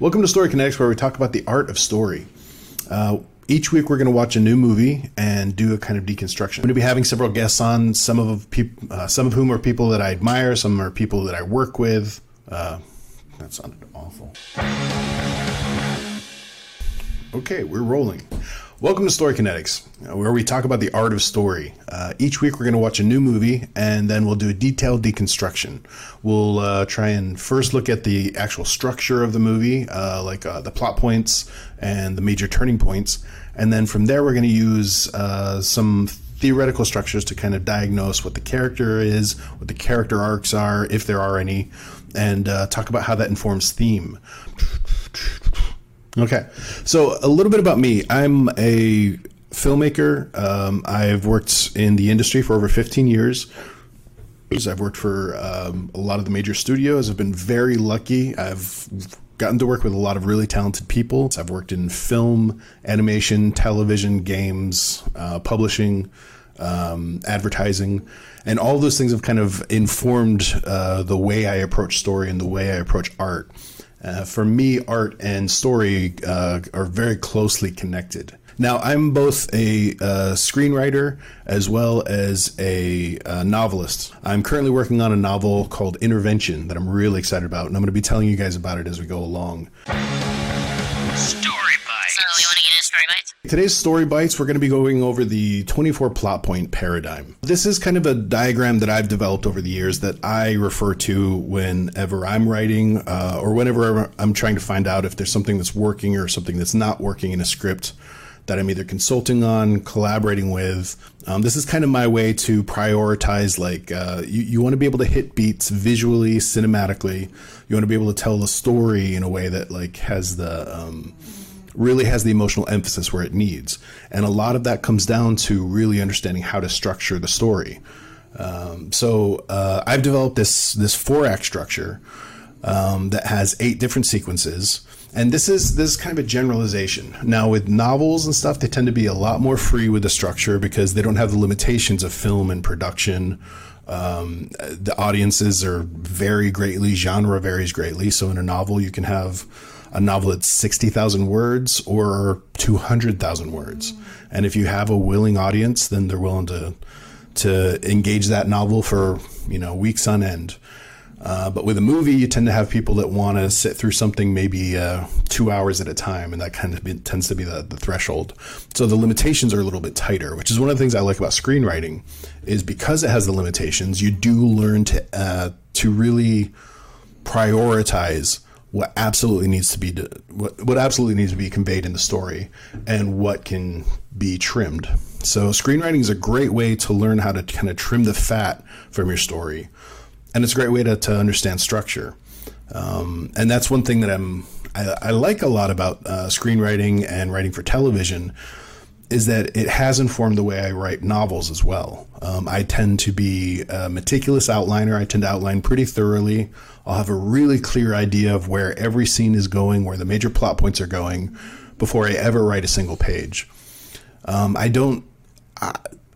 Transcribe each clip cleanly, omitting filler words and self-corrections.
Welcome to Story Connects, where we talk about the art of story. Each week we're going to watch a new movie and do a kind of deconstruction. I'm going to be having several guests on, some of whom are people that I admire, some are people that I work with. That sounded awful. Okay, we're rolling. Welcome to Story Kinetics, where we talk about the art of story. Each week we're going to watch a new movie, and then we'll do a detailed deconstruction. We'll try and first look at the actual structure of the movie, like the plot points and the major turning points. And then from there we're going to use some theoretical structures to kind of diagnose what the character is, what the character arcs are, if there are any, and talk about how that informs theme. Okay, so a little bit about me. I'm a filmmaker. I've worked in the industry for over 15 years. I've worked for a lot of the major studios. I've been very lucky. I've gotten to work with a lot of really talented people. I've worked in film, animation, television, games, publishing, advertising, and all those things have kind of informed the way I approach story and the way I approach art. For me, art and story are very closely connected. Now, I'm both a screenwriter as well as a novelist. I'm currently working on a novel called Intervention that I'm really excited about, and I'm going to be telling you guys about it as we go along. Story Bites. So you want to get into Story Bites? Today's Story Bites, we're going to be going over the 24 plot point paradigm. This is kind of a diagram that I've developed over the years that I refer to whenever I'm writing or whenever I'm trying to find out if there's something that's working or something that's not working in a script that I'm either consulting on, collaborating with. This is kind of my way to prioritize, like, you want to be able to hit beats visually, cinematically. You want to be able to tell the story in a way that, like, has the really has the emotional emphasis where it needs. And a lot of that comes down to really understanding how to structure the story. So I've developed this 4-act structure that has 8 different sequences. And this is kind of a generalization. Now, with novels and stuff, they tend to be a lot more free with the structure because they don't have the limitations of film and production. The audiences vary greatly. Genre varies greatly. So in a novel, you can have a novel that's 60,000 words or 200,000 words. And if you have a willing audience, then they're willing to engage that novel for, weeks on end. But with a movie, you tend to have people that want to sit through something maybe 2 hours at a time, and that kind of tends to be the threshold. So the limitations are a little bit tighter, which is one of the things I like about screenwriting, is because it has the limitations, you do learn to really prioritize what absolutely needs to be what absolutely needs to be conveyed in the story, and what can be trimmed. So screenwriting is a great way to learn how to kind of trim the fat from your story. And it's a great way to understand structure. And that's one thing that I like a lot about screenwriting and writing for television, is that it has informed the way I write novels as well. I tend to be a meticulous outliner. I tend to outline pretty thoroughly. I'll have a really clear idea of where every scene is going, where the major plot points are going, before I ever write a single page.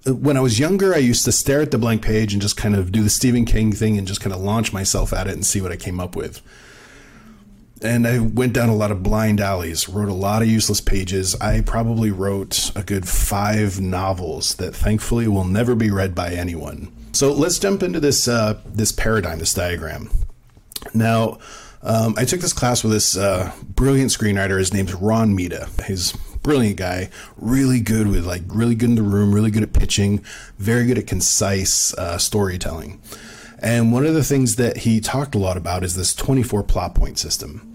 When I was younger, I used to stare at the blank page and just kind of do the Stephen King thing and just kind of launch myself at it and see what I came up with. And I went down a lot of blind alleys, wrote a lot of useless pages. I probably wrote a good 5 novels that thankfully will never be read by anyone. So let's jump into this paradigm, this diagram. Now, I took this class with this brilliant screenwriter. His name's Ron Mita. He's brilliant guy, really good in the room, really good at pitching, very good at concise storytelling. And one of the things that he talked a lot about is this 24 plot point system.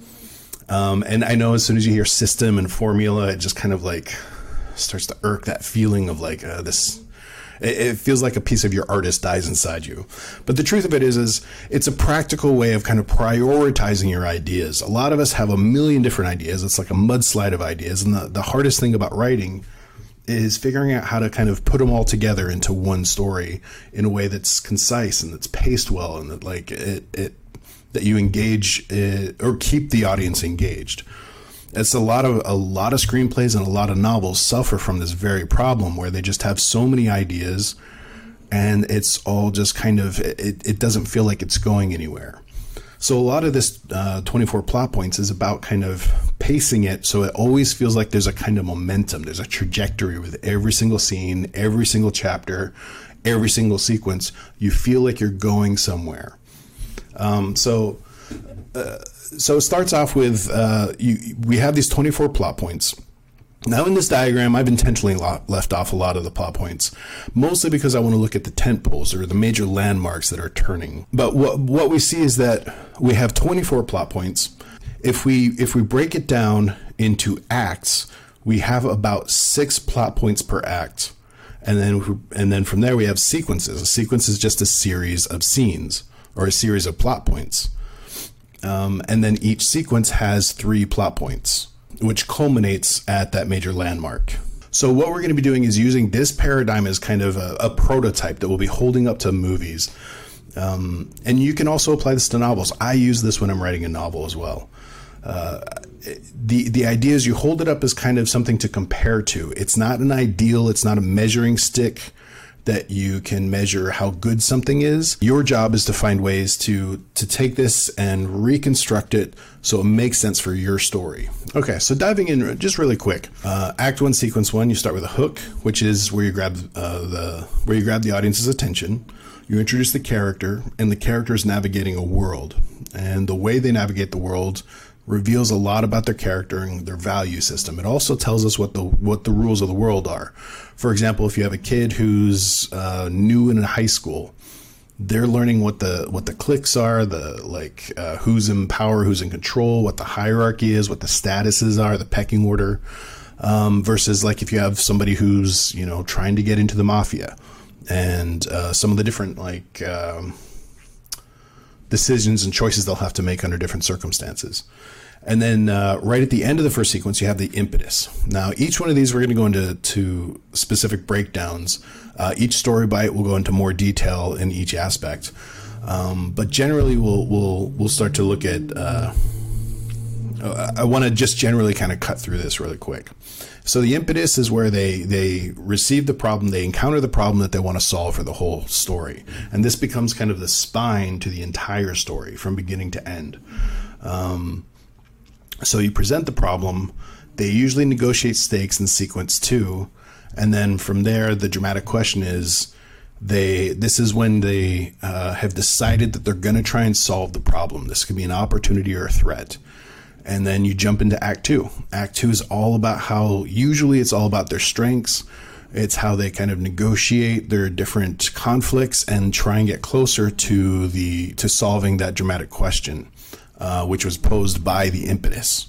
And I know as soon as you hear system and formula, it just kind of like starts to irk that feeling of like it feels like a piece of your artist dies inside you. But the truth of it is it's a practical way of kind of prioritizing your ideas. A lot of us have a million different ideas. It's like a mudslide of ideas. And the hardest thing about writing is figuring out how to kind of put them all together into one story in a way that's concise and that's paced well, and that like that you engage it, or keep the audience engaged. It's a lot of screenplays and a lot of novels suffer from this very problem, where they just have so many ideas and it's all just kind of, it doesn't feel like it's going anywhere. So a lot of this 24 plot points is about kind of pacing it so it always feels like there's a kind of momentum. There's a trajectory with every single scene, every single chapter, every single sequence. You feel like you're going somewhere. So it starts off with we have these 24 plot points. Now in this diagram, I've intentionally left off a lot of the plot points, mostly because I want to look at the tent poles or the major landmarks that are turning. But what we see is that we have 24 plot points. If we break it down into acts, we have about 6 plot points per act. And then from there we have sequences. A sequence is just a series of scenes or a series of plot points. And then each sequence has 3 plot points, which culminates at that major landmark. So what we're going to be doing is using this paradigm as kind of a prototype that we'll be holding up to movies. And you can also apply this to novels. I use this when I'm writing a novel as well. The idea is you hold it up as kind of something to compare to. It's not an ideal. It's not a measuring stick that you can measure how good something is. Your job is to find ways to take this and reconstruct it so it makes sense for your story. Okay, so diving in just really quick. Act 1, Sequence 1, you start with a hook, which is where you grab the audience's attention. You introduce the character, and the character is navigating a world. And the way they navigate the world reveals a lot about their character and their value system. It also tells us what the rules of the world are. For example, if you have a kid who's new in high school, they're learning what the cliques are, who's in power, who's in control, what the hierarchy is, what the statuses are, the pecking order, versus like if you have somebody who's trying to get into the mafia, and some of the different decisions and choices they'll have to make under different circumstances. And then right at the end of the first sequence, you have the impetus. Now, each one of these, we're going to go into specific breakdowns. Each story bite will go into more detail in each aspect. But generally, we'll start to look at... I want to just generally kind of cut through this really quick. So the impetus is where they receive the problem, they encounter the problem that they want to solve for the whole story. And this becomes kind of the spine to the entire story from beginning to end. So you present the problem, they usually negotiate stakes in sequence 2, and then from there the dramatic question is, this is when they have decided that they're going to try and solve the problem. This could be an opportunity or a threat. And then you jump into Act 2. Act 2 is all about it's all about their strengths. It's how they kind of negotiate their different conflicts and try and get closer to solving that dramatic question, which was posed by the impetus.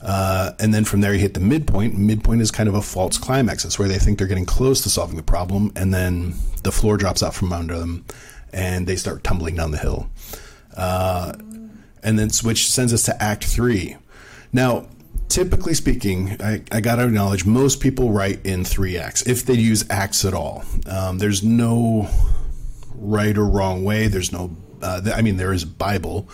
And then from there you hit the midpoint. Midpoint is kind of a false climax. It's where they think they're getting close to solving the problem, and then the floor drops out from under them, and they start tumbling down the hill. And then which sends us to Act 3. Now, typically speaking, I got to acknowledge most people write in 3 acts, if they use acts at all. There's no right or wrong way. There's no, there is Bible,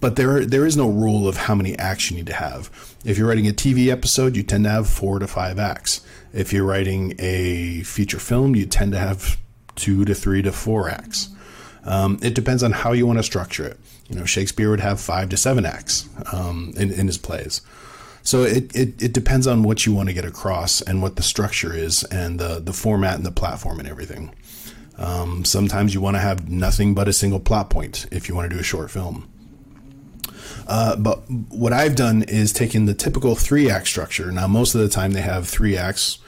but there is no rule of how many acts you need to have. If you're writing a TV episode, you tend to have 4 to 5 acts. If you're writing a feature film, you tend to have 2 to 3 to 4 acts. It depends on how you want to structure it. Shakespeare would have 5 to 7 acts in his plays. So it depends on what you want to get across and what the structure is and the format and the platform and everything. Sometimes you want to have nothing but a single plot point if you want to do a short film. But what I've done is taken the typical 3-act structure. Now, most of the time they have 3 acts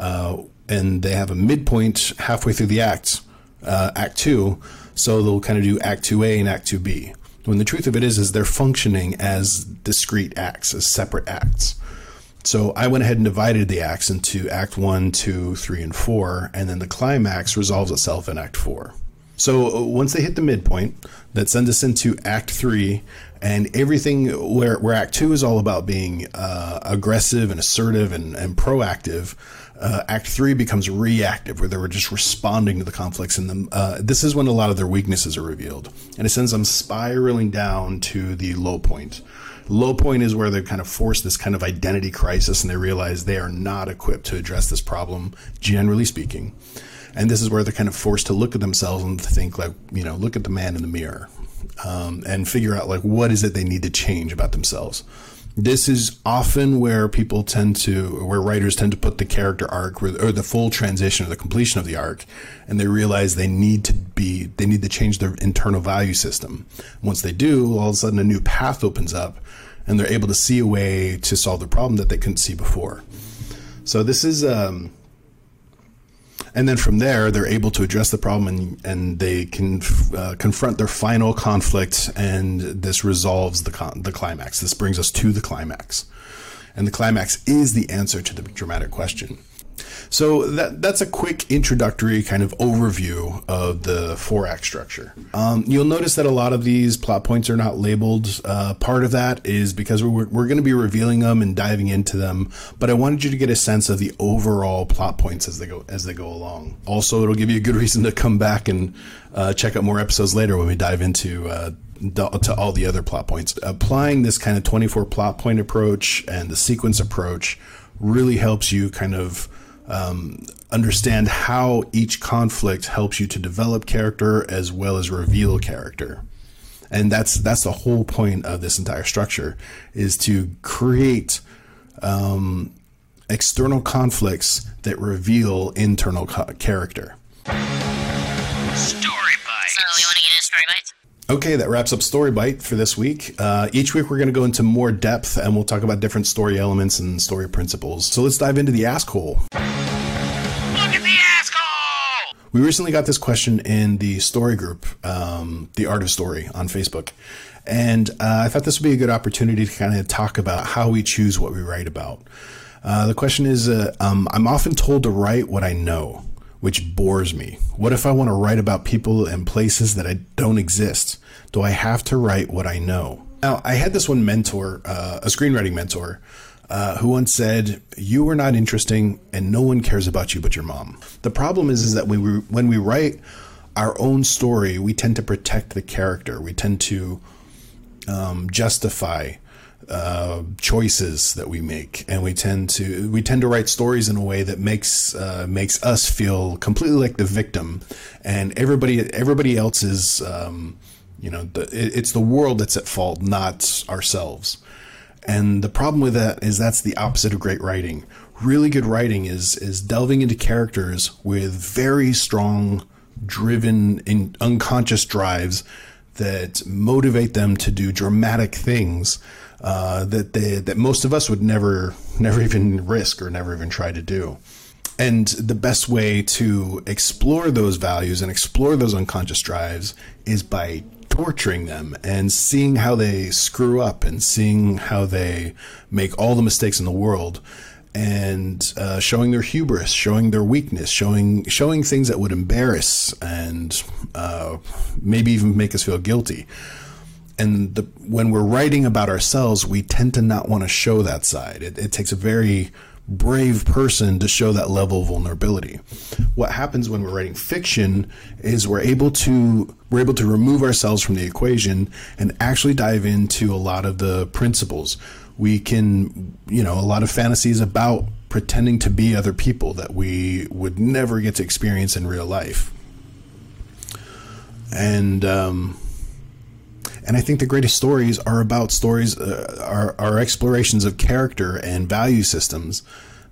and they have a midpoint halfway through the act, Act 2. So they'll kind of do Act 2A and Act 2B. When the truth of it is they're functioning as discrete acts, as separate acts. So I went ahead and divided the acts into Act 1, 2, 3, and 4, and then the climax resolves itself in Act 4. So once they hit the midpoint, that sends us into Act 3, and everything where Act 2 is all about being aggressive and assertive and proactive, Act 3 becomes reactive, where they were just responding to the conflicts in them. This is when a lot of their weaknesses are revealed, and it sends them spiraling down to the low point. Low Point is where they're kind of forced this kind of identity crisis, and they realize they are not equipped to address this problem, generally speaking. And this is where they're kind of forced to look at themselves and think, like, you know, look at the man in the mirror, and figure out, like, what is it they need to change about themselves. This is often where people tend to, where writers tend to put the character arc or the full transition or the completion of the arc, and they realize they need to change their internal value system. Once they do, all of a sudden a new path opens up and they're able to see a way to solve the problem that they couldn't see before. So this is, and then from there, they're able to address the problem, and they can confront their final conflict, and this resolves the climax. This brings us to the climax, and the climax is the answer to the dramatic question. So that's a quick introductory kind of overview of the four-act structure. You'll notice that a lot of these plot points are not labeled. Part of that is because we're going to be revealing them and diving into them, but I wanted you to get a sense of the overall plot points as they go along. Also, it'll give you a good reason to come back and check out more episodes later when we dive into to all the other plot points. Applying this kind of 24 plot point approach and the sequence approach really helps you kind of understand how each conflict helps you to develop character as well as reveal character. And that's the whole point of this entire structure, is to create external conflicts that reveal internal character. Story bites. So you want to get into story bites? Okay, that wraps up Story Bite for this week. Each week we're going to go into more depth, and we'll talk about different story elements and story principles. So let's dive into the ask hole. Look at the ask hole! We recently got this question in the story group, The Art of Story on Facebook. And I thought this would be a good opportunity to kind of talk about how we choose what we write about. The question is, I'm often told to write what I know, which bores me. What if I want to write about people and places that I don't exist? Do I have to write what I know? Now, I had this one mentor, a screenwriting mentor, who once said, "You are not interesting and no one cares about you but your mom." The problem is that when we write our own story, we tend to protect the character. We tend to justify choices that we make, and we tend to write stories in a way that makes us feel completely like the victim, and everybody else is it's the world that's at fault, not ourselves. And the problem with that is that's the opposite of great writing. Really good writing is delving into characters with very strong, driven, in unconscious drives that motivate them to do dramatic things that most of us would never even risk or never even try to do. And the best way to explore those values and explore those unconscious drives is by torturing them and seeing how they screw up and seeing how they make all the mistakes in the world, and showing their hubris, showing their weakness, showing things that would embarrass and maybe even make us feel guilty. And when we're writing about ourselves, we tend to not want to show that side. It takes a very brave person to show that level of vulnerability. What happens when we're writing fiction is we're able to remove ourselves from the equation and actually dive into a lot of the principles. We can, a lot of fantasies about pretending to be other people that we would never get to experience in real life. And I think the greatest stories are about stories, are explorations of character and value systems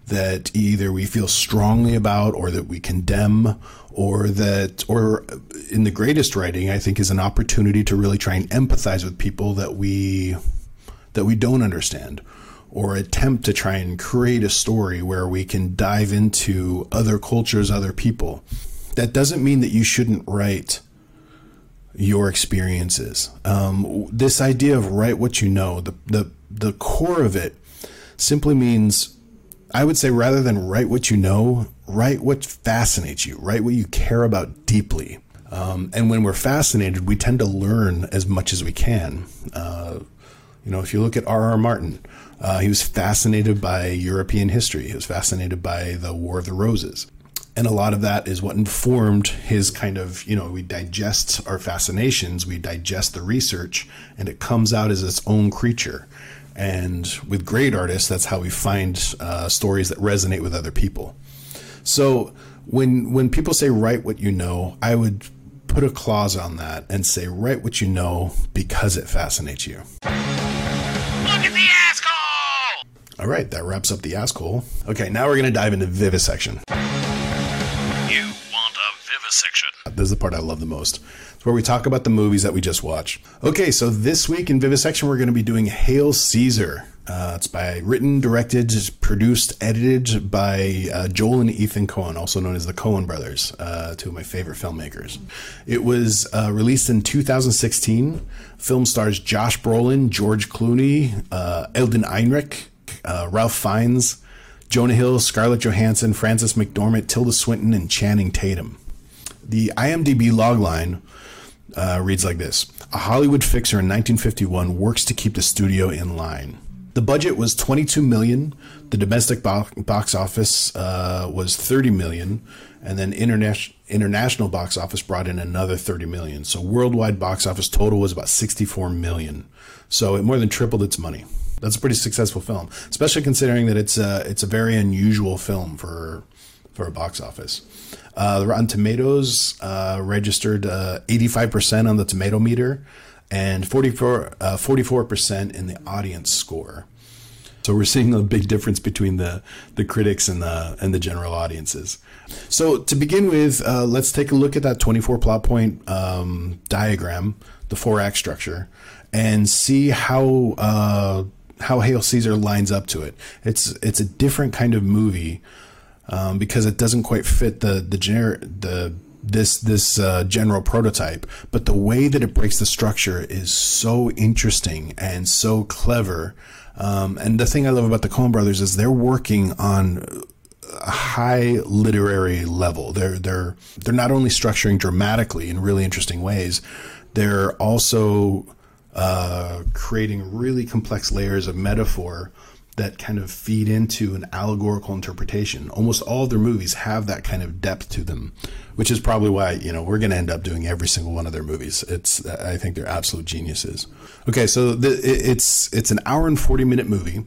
that either we feel strongly about, or that we condemn, or in the greatest writing, I think, is an opportunity to really try and empathize with people that we don't understand, or attempt to try and create a story where we can dive into other cultures, other people. That doesn't mean that you shouldn't write your experiences. This idea of write what you know, the core of it simply means, I would say, rather than write what you know, write what fascinates you, write what you care about deeply. And when we're fascinated, we tend to learn as much as we can. If you look at R.R. Martin, he was fascinated by European history. He was fascinated by the War of the Roses. And a lot of that is what informed his kind of, you know, we digest our fascinations, we digest the research, and it comes out as its own creature. And with great artists, that's how we find stories that resonate with other people. So when people say write what you know, I would put a clause on that and say write what you know because it fascinates you. Look at the asshole! All right, that wraps up the asshole. Okay, now we're going to dive into vivisection. You want a vivisection. This is the part I love the most. It's where we talk about the movies that we just watched. Okay, so this week in vivisection, we're going to be doing Hail Caesar. It's by written, directed, produced, edited by Joel and Ethan Coen, also known as the Coen brothers, two of my favorite filmmakers. It was released in 2016. Film stars Josh Brolin, George Clooney, Eldon Heinrich, Ralph Fiennes, Jonah Hill, Scarlett Johansson, Frances McDormand, Tilda Swinton, and Channing Tatum. The IMDb logline reads like this. A Hollywood fixer in 1951 works to keep the studio in line. The budget was $22 million. The domestic box office was $30 million. And then international box office brought in another $30 million. So worldwide box office total was about $64 million. So it more than tripled its money. That's a pretty successful film, especially considering that it's a very unusual film for a box office. The Rotten Tomatoes registered 85% on the tomato meter and 44% in the audience score. So we're seeing a big difference between the critics and the general audiences. So to begin with, let's take a look at that 24 plot point diagram, the 4-act structure, and see how Hail Caesar lines up to it. It's a different kind of movie because it doesn't quite fit the general prototype, but the way that it breaks the structure is so interesting and so clever. And the thing I love about the Coen brothers is they're working on a high literary level. They're not only structuring dramatically in really interesting ways, they're also creating really complex layers of metaphor that kind of feed into an allegorical interpretation. Almost all of their movies have that kind of depth to them, which is probably why, you know, we're going to end up doing every single one of their movies. I think they're absolute geniuses. Okay, so it's an hour and 40-minute movie.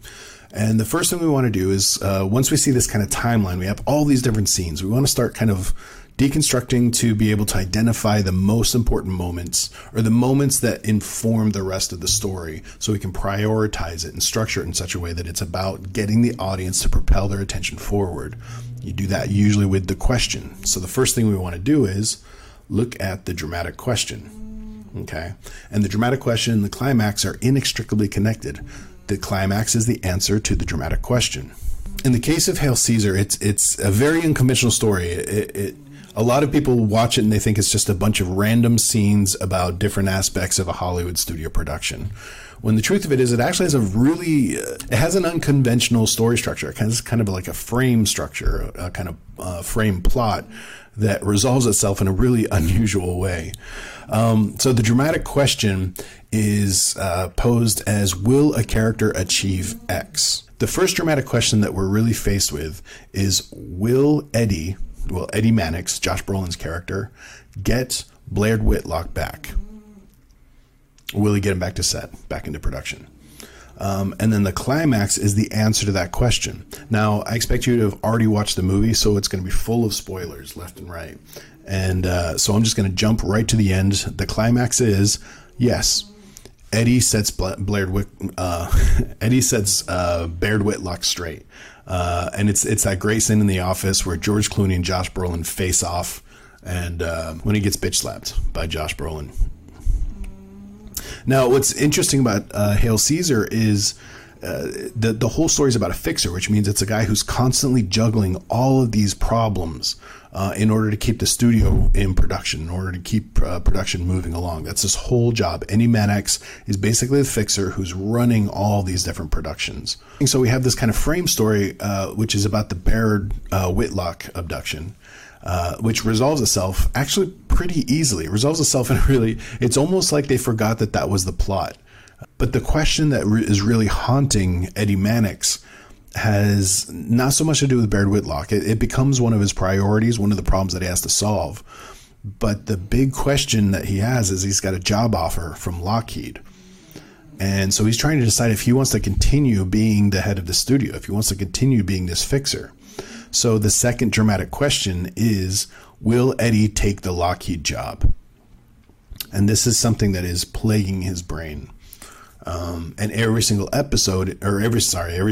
And the first thing we want to do is once we see this kind of timeline, we have all these different scenes. We want to start kind of deconstructing to be able to identify the most important moments or the moments that inform the rest of the story so we can prioritize it and structure it in such a way that it's about getting the audience to propel their attention forward. You do that usually with the question. So the first thing we want to do is look at the dramatic question. Okay. And the dramatic question and the climax are inextricably connected. The climax is the answer to the dramatic question. In the case of Hail Caesar, it's a very unconventional story. A lot of people watch it and they think it's just a bunch of random scenes about different aspects of a Hollywood studio production. When the truth of it is, it actually has an unconventional story structure. It's kind of like a frame structure, a kind of frame plot that resolves itself in a really unusual way. So the dramatic question is posed as, will a character achieve X? The first dramatic question that we're really faced with is, will Eddie Mannix, Josh Brolin's character, get Baird Whitlock back? Will he get him back to set, back into production? And then the climax is the answer to that question. Now, I expect you to have already watched the movie, so it's going to be full of spoilers left and right. And so I'm just going to jump right to the end. The climax is, yes, Eddie sets Baird Whitlock straight. And it's that great scene in The Office where George Clooney and Josh Brolin face off, and when he gets bitch slapped by Josh Brolin. Now, what's interesting about Hail Caesar is the whole story is about a fixer, which means it's a guy who's constantly juggling all of these problems in order to keep the studio in production, in order to keep production moving along. That's his whole job. Eddie Mannix is basically the fixer who's running all these different productions. And so we have this kind of frame story, which is about the Baird Whitlock abduction, which resolves itself actually pretty easily. It resolves itself in it's almost like they forgot that was the plot. But the question that is really haunting Eddie Mannix has not so much to do with Baird Whitlock. It becomes one of his priorities, one of the problems that he has to solve. But the big question that he has is he's got a job offer from Lockheed. And so he's trying to decide if he wants to continue being the head of the studio, if he wants to continue being this fixer. So the second dramatic question is, will Eddie take the Lockheed job? And this is something that is plaguing his brain. And every single episode, or every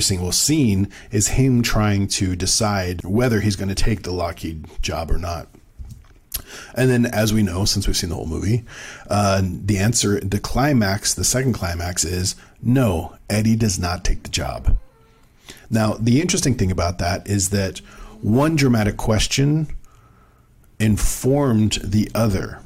single scene is him trying to decide whether he's going to take the Lockheed job or not. And then, as we know, since we've seen the whole movie, the second climax is no, Eddie does not take the job. Now, the interesting thing about that is that one dramatic question informed the other.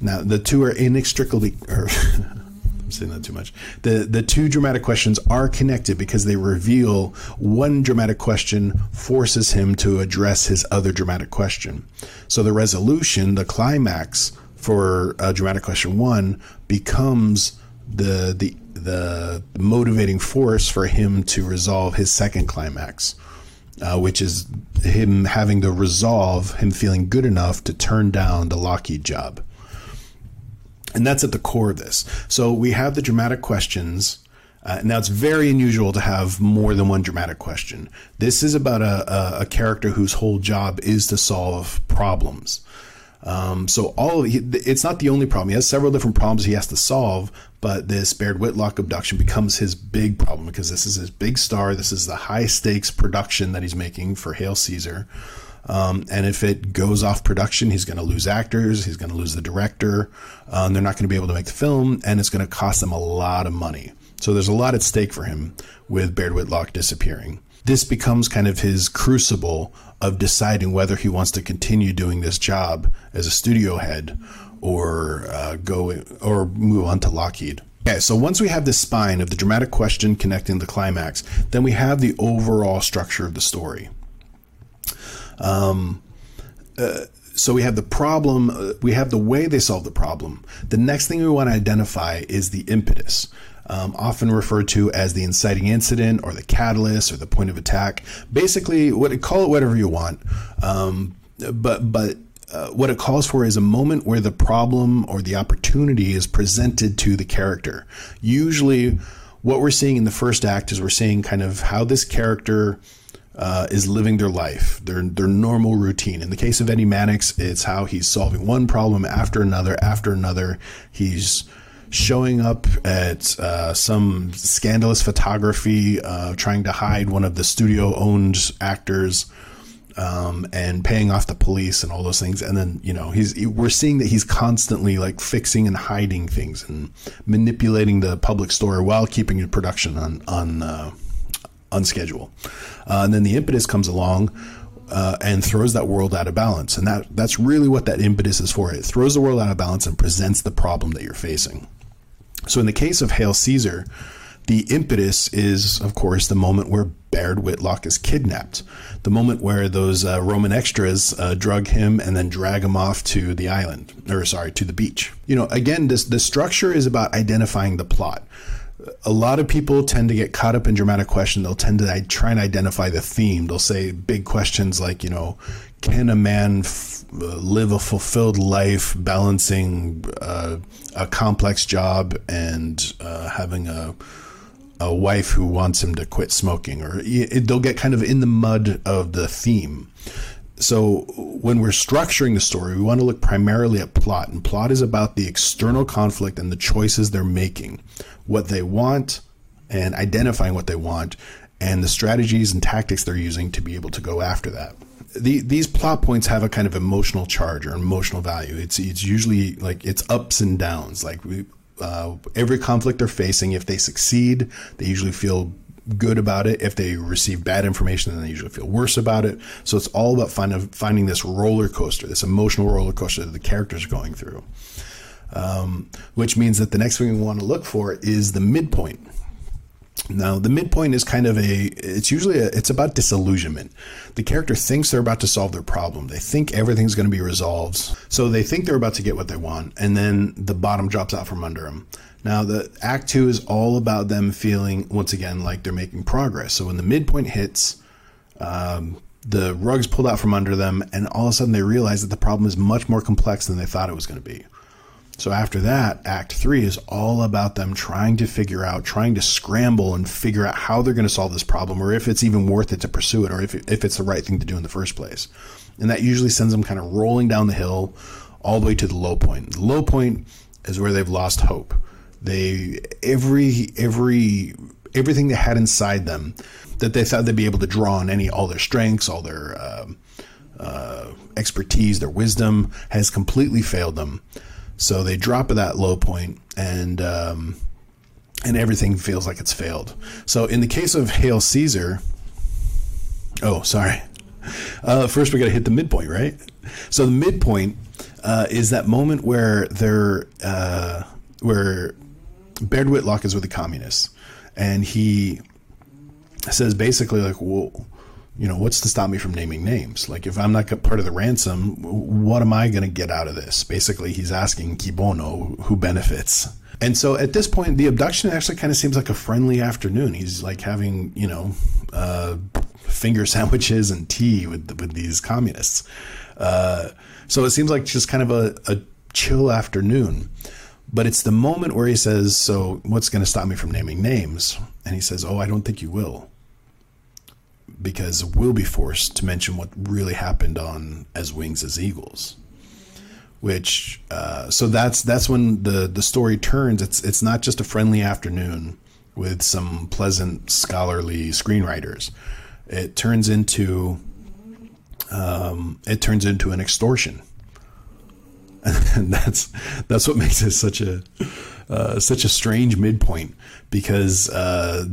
Now, the two are inextricably, or I'm saying that too much. The two dramatic questions are connected because they reveal one dramatic question forces him to address his other dramatic question. So the resolution, the climax for dramatic question one, becomes the motivating force for him to resolve his second climax, which is him having to resolve him feeling good enough to turn down the Lockheed job. And that's at the core of this. So we have the dramatic questions. Now, it's very unusual to have more than one dramatic question. This is about a character whose whole job is to solve problems. So it's not the only problem. He has several different problems he has to solve, but this Baird Whitlock abduction becomes his big problem because this is his big star. This is the high stakes production that he's making for Hail Caesar. And if it goes off production, he's going to lose actors. He's going to lose the director. They're not going to be able to make the film, and it's going to cost them a lot of money. So there's a lot at stake for him with Baird Whitlock disappearing. This becomes kind of his crucible of deciding whether he wants to continue doing this job as a studio head or move on to Lockheed. Okay, so once we have the spine of the dramatic question connecting the climax, then we have the overall structure of the story. So we have the problem, we have the way they solve the problem. The next thing we want to identify is the impetus. Often referred to as the inciting incident or the catalyst or the point of attack. Basically, call it whatever you want, but what it calls for is a moment where the problem or the opportunity is presented to the character. Usually, what we're seeing in the first act is we're seeing kind of how this character is living their life, their normal routine. In the case of Eddie Mannix, it's how he's solving one problem after another after another. He's showing up at some scandalous photography, trying to hide one of the studio-owned actors, and paying off the police and all those things. And then, you know, we're seeing that he's constantly like fixing and hiding things and manipulating the public story while keeping the production on schedule. And then the impetus comes along and throws that world out of balance. And that's really what that impetus is for. It throws the world out of balance and presents the problem that you're facing. So in the case of Hail Caesar, the impetus is, of course, the moment where Baird Whitlock is kidnapped, the moment where those Roman extras drug him and then drag him off to the island, to the beach. You know, again, the structure is about identifying the plot. A lot of people tend to get caught up in dramatic question. They'll tend to try and identify the theme. They'll say big questions like, you know, can a man live a fulfilled life balancing a complex job and having a wife who wants him to quit smoking? Or they'll get kind of in the mud of the theme. So when we're structuring the story, we want to look primarily at plot. And plot is about the external conflict and the choices they're making, what they want and identifying what they want, and the strategies and tactics they're using to be able to go after that. These plot points have a kind of emotional charge or emotional value. It's usually like it's ups and downs. Like every conflict they're facing, if they succeed, they usually feel good about it. If they receive bad information, then they usually feel worse about it. So it's all about finding this roller coaster, this emotional roller coaster that the characters are going through. Which means that the next thing we want to look for is the midpoint. Now, the midpoint is kind of it's about disillusionment. The character thinks they're about to solve their problem. They think everything's going to be resolved. So they think they're about to get what they want. And then the bottom drops out from under them. Now, the Act 2 is all about them feeling, once again, like they're making progress. So when the midpoint hits, the rug's pulled out from under them, and all of a sudden they realize that the problem is much more complex than they thought it was going to be. So after that, Act 3 is all about them trying to figure out, trying to scramble and figure out how they're going to solve this problem, or if it's even worth it to pursue it, or if it's the right thing to do in the first place. And that usually sends them kind of rolling down the hill all the way to the low point. The low point is where they've lost hope. They everything they had inside them that they thought they'd be able to draw on, all their strengths, all their expertise, their wisdom, has completely failed them. So they drop at that low point, and everything feels like it's failed. So in the case of Hail Caesar, first we got to hit the midpoint, right? So the midpoint is that moment where they're where Baird Whitlock is with the communists, and he says basically like, well, you know, what's to stop me from naming names? Like, if I'm not part of the ransom, what am I going to get out of this? Basically, he's asking Kibono who benefits. And so at this point, the abduction actually kind of seems like a friendly afternoon. He's like having, finger sandwiches and tea with these communists. So it seems like just kind of a chill afternoon. But it's the moment where he says, so what's going to stop me from naming names? And he says, I don't think you will. Because we'll be forced to mention what really happened on As Wings as Eagles, which so that's when the story turns. It's not just a friendly afternoon with some pleasant scholarly screenwriters. It turns into an extortion, and that's what makes it such a strange midpoint, because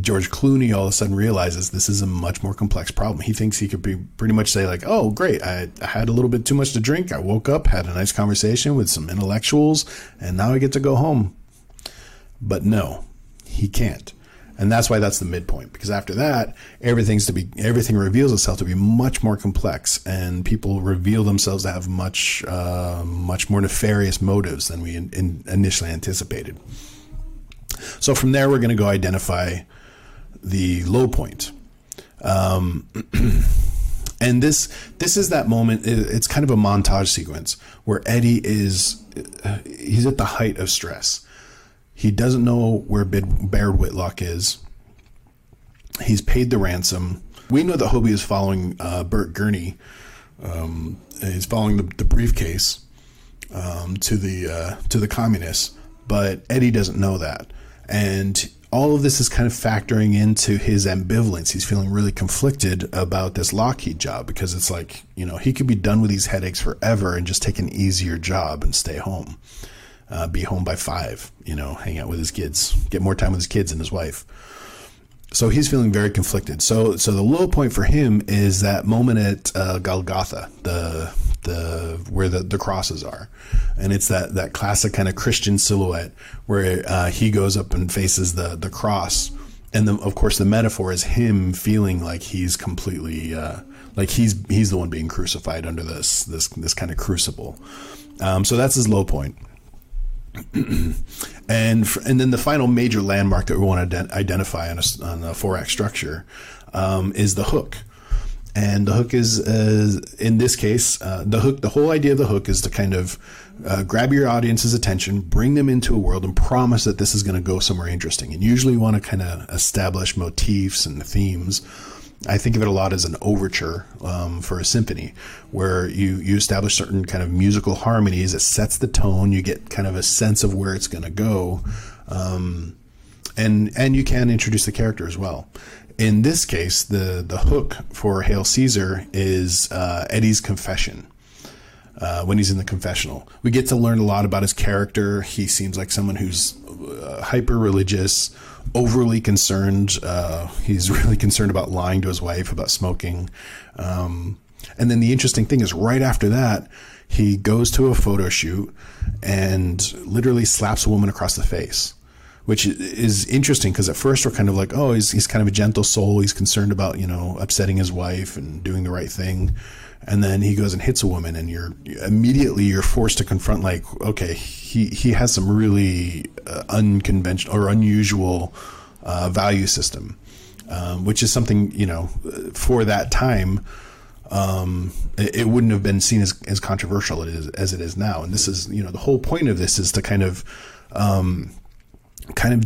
George Clooney all of a sudden realizes this is a much more complex problem. He thinks he could be pretty much say like, oh, great, I had a little bit too much to drink. I woke up, had a nice conversation with some intellectuals, and now I get to go home. But no, he can't. And that's why that's the midpoint, because after that, everything reveals itself to be much more complex, and people reveal themselves to have much more nefarious motives than we initially anticipated. So from there, we're going to go identify the low point. And this is that moment. It's kind of a montage sequence where Eddie he's at the height of stress. He doesn't know where Baird Whitlock is. He's paid the ransom. We know that Hobie is following Bert Gurney. He's following the briefcase to the communists, but Eddie doesn't know that. And all of this is kind of factoring into his ambivalence. He's feeling really conflicted about this Lockheed job, because it's like, he could be done with these headaches forever and just take an easier job and stay home. Be home by 5, hang out with his kids, get more time with his kids and his wife. So he's feeling very conflicted. So the low point for him is that moment at Golgotha, where the crosses are. And it's that classic kind of Christian silhouette where he goes up and faces the cross. And of course, the metaphor is him feeling like he's completely he's the one being crucified under this kind of crucible. So that's his low point. and then the final major landmark that we want to identify on a 4-act structure is the hook. And the hook is, in this case, the whole idea of the hook is to kind of grab your audience's attention, bring them into a world, and promise that this is going to go somewhere interesting. And usually you want to kind of establish motifs and themes. I think of it a lot as an overture for a symphony, where you establish certain kind of musical harmonies. It sets the tone. You get kind of a sense of where it's going to go. And you can introduce the character as well. In this case, the hook for Hail Caesar is Eddie's confession. When he's in the confessional, we get to learn a lot about his character. He seems like someone who's hyper-religious, overly concerned. He's really concerned about lying to his wife, about smoking. And then the interesting thing is, right after that, he goes to a photo shoot and literally slaps a woman across the face, which is interesting, because at first we're kind of like, oh, he's kind of a gentle soul. He's concerned about, upsetting his wife and doing the right thing. And then he goes and hits a woman, and you're forced to confront, like, okay, he has some really unconventional or unusual value system, which is something, you know, for that time, it wouldn't have been seen as controversial as it is now. And this is, you know, the whole point of this is to kind of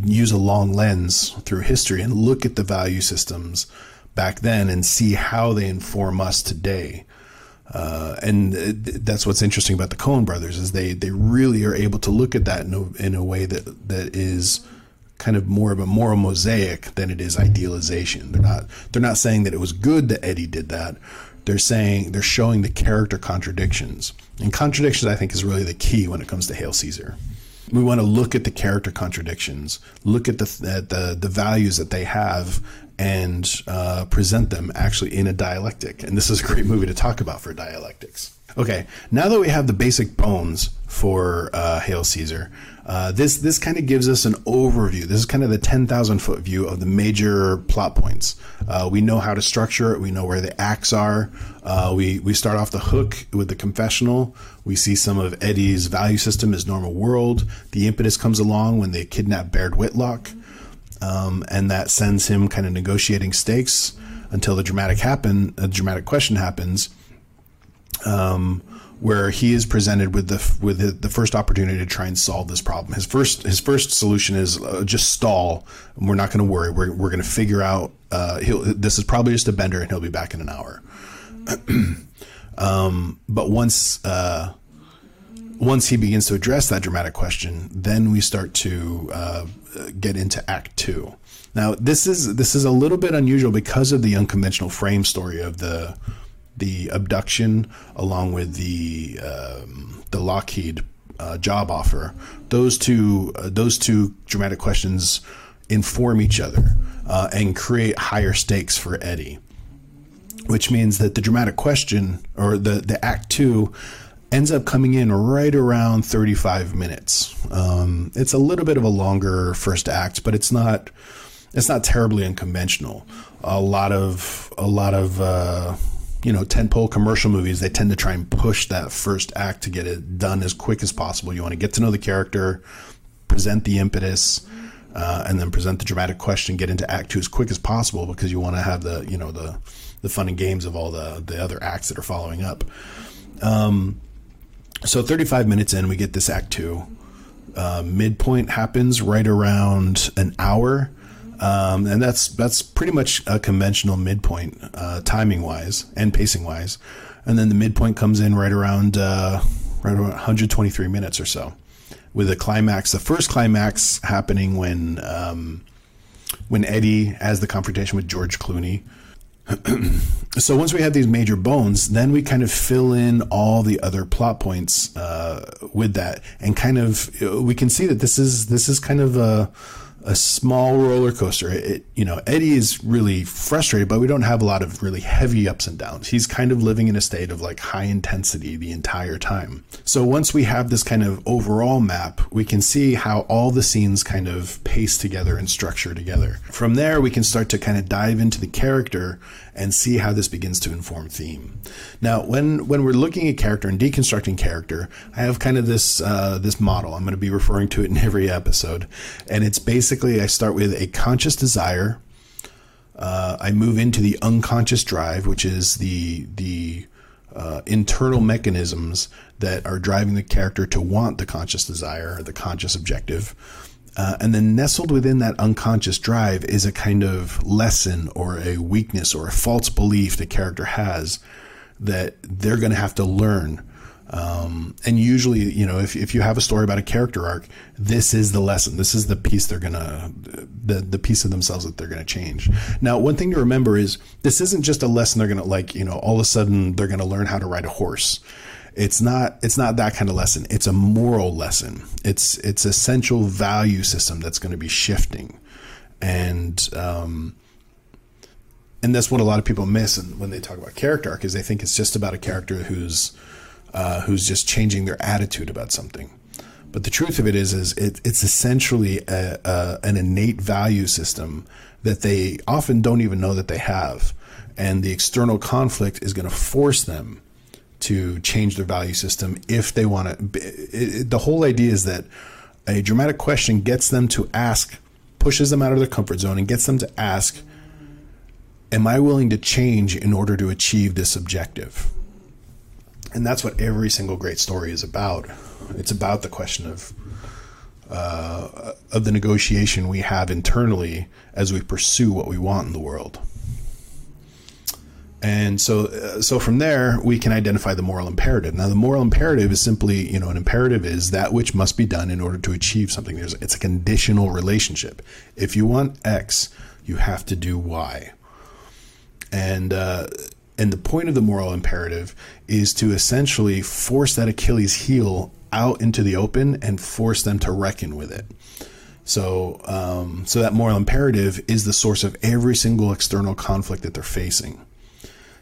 use a long lens through history and look at the value systems back then and see how they inform us today. And that's what's interesting about the Coen brothers, is they really are able to look at that in a way that is kind of more of a moral mosaic than it is idealization. They're not saying that it was good that Eddie did that. They're showing the character contradictions. And contradictions, I think, is really the key when it comes to Hail Caesar. We want to look at the character contradictions, look at the values that they have, and present them actually in a dialectic. And this is a great movie to talk about for dialectics. Okay, now that we have the basic bones for Hail Caesar, this kind of gives us an overview. This is kind of the 10,000 foot view of the major plot points. We know how to structure it. We know where the acts are. We start off the hook with the confessional. We see some of Eddie's value system, his normal world. The impetus comes along when they kidnap Baird Whitlock, and that sends him kind of negotiating stakes until a dramatic question happens, where he is presented with the first opportunity to try and solve this problem. His first solution is just stall. We're not going to worry. We're going to figure out. This is probably just a bender, and he'll be back in an hour. But once he begins to address that dramatic question, then we start to get into Act Two. Now this is a little bit unusual because of the unconventional frame story of the abduction, along with the Lockheed job offer. Those two dramatic questions inform each other and create higher stakes for Eddie, which means that the dramatic question, or the Act Two, ends up coming in right around 35 minutes. It's a little bit of a longer first act, but it's not terribly unconventional. A lot of you know, tentpole commercial movies, they tend to try and push that first act to get it done as quick as possible. You want to get to know the character, present the impetus, and then present the dramatic question, get into Act Two as quick as possible, because you want to have the fun and games of all the other acts that are following up. So 35 minutes in, we get this Act Two. Midpoint happens right around an hour. And that's pretty much a conventional midpoint, timing wise and pacing wise. And then the midpoint comes in right around 123 minutes or so, with a climax. The first climax happening when Eddie has the confrontation with George Clooney. So once we have these major bones, then we kind of fill in all the other plot points, with that, and kind of, we can see that this is kind of a small roller coaster. Eddie is really frustrated, but we don't have a lot of really heavy ups and downs. He's kind of living in a state of like high intensity the entire time. So once we have this kind of overall map, we can see how all the scenes kind of pace together and structure together. From there, we can start to kind of dive into the character and see how this begins to inform theme. Now, when we're looking at character and deconstructing character, I have kind of this model. I'm going to be referring to it in every episode. And it's basically, I start with a conscious desire. I move into the unconscious drive, which is the internal mechanisms that are driving the character to want the conscious desire, or the conscious objective. And then nestled within that unconscious drive is a kind of lesson, or a weakness, or a false belief the character has that they're going to have to learn. And usually, you know, if you have a story about a character arc, this is the lesson. This is the piece the piece of themselves that they're going to change. Now, one thing to remember is this isn't just a lesson they're going to, like, you know, all of a sudden they're going to learn how to ride a horse. It's not that kind of lesson. It's a moral lesson. It's a central value system that's going to be shifting. And that's what a lot of people miss when they talk about character arc, is they think it's just about a character who's just changing their attitude about something. But the truth of it is it's essentially an innate value system that they often don't even know that they have. And the external conflict is going to force them to change their value system if they want to. The whole idea is that a dramatic question gets them to ask, pushes them out of their comfort zone and gets them to ask, am I willing to change in order to achieve this objective? And that's what every single great story is about. It's about the question of the negotiation we have internally as we pursue what we want in the world. And so from there, we can identify the moral imperative. Now, the moral imperative is simply, you know, an imperative is that which must be done in order to achieve something. It's a conditional relationship. If you want X, you have to do Y. And the point of the moral imperative is to essentially force that Achilles heel out into the open and force them to reckon with it. So that moral imperative is the source of every single external conflict that they're facing.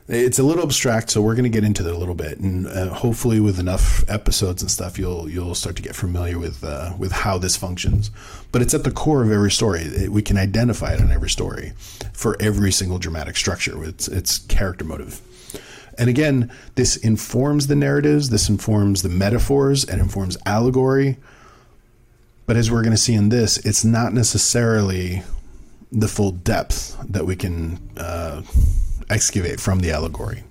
It's a little abstract, so we're going to get into that a little bit, and hopefully with enough episodes and stuff, you'll start to get familiar with how this functions. But it's at the core of every story. We can identify it in every story for every single dramatic structure with its character motive. And again, this informs the narratives, this informs the metaphors, and informs allegory. But as we're going to see in this, it's not necessarily the full depth that we can excavate from the allegory.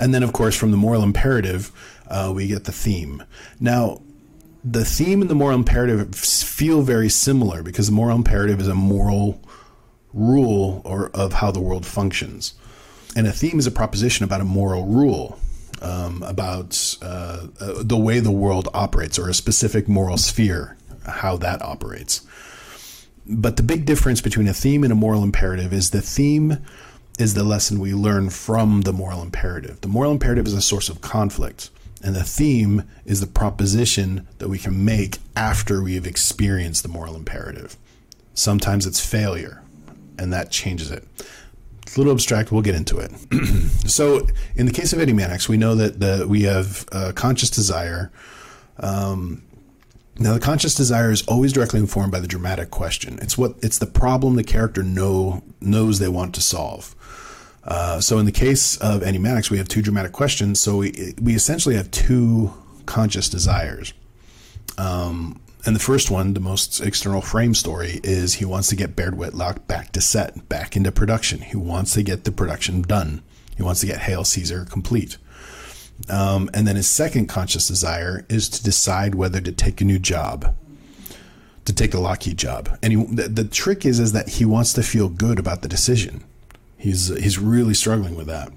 And then, of course, from the moral imperative, we get the theme. Now, the theme and the moral imperative feel very similar because the moral imperative is a moral rule or of how the world functions. And a theme is a proposition about a moral rule, about the way the world operates or a specific moral sphere, how that operates. But the big difference between a theme and a moral imperative is the theme is the lesson we learn from the moral imperative. The moral imperative is a source of conflict, and the theme is the proposition that we can make after we have experienced the moral imperative. Sometimes it's failure, and that changes it. It's a little abstract. We'll get into it. So in the case of Eddie Mannix, we know that we have conscious desire. Now, the conscious desire is always directly informed by the dramatic question. It's the problem the character knows they want to solve. So in the case of Eddie Mannix, we have two dramatic questions. So we essentially have two conscious desires. And the first one, the most external frame story, is he wants to get Baird Whitlock back to set, back into production. He wants to get the production done. He wants to get Hail Caesar complete. And then his second conscious desire is to decide whether to take a new job, to take the Lockheed job. And the trick is that he wants to feel good about the decision. He's really struggling with that.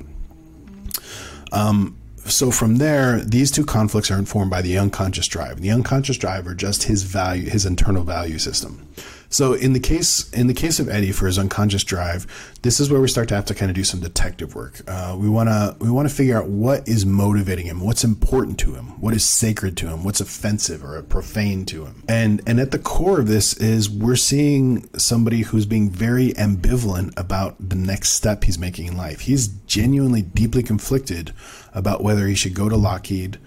So from there, these two conflicts are informed by the unconscious drive. The unconscious drive are just his internal value system. So in the case of Eddie, for his unconscious drive, this is where we start to have to kind of do some detective work. We want to figure out what is motivating him, what's important to him, what is sacred to him, what's offensive or profane to him. And at the core of this is we're seeing somebody who's being very ambivalent about the next step he's making in life. He's genuinely deeply conflicted about whether he should go to Lockheed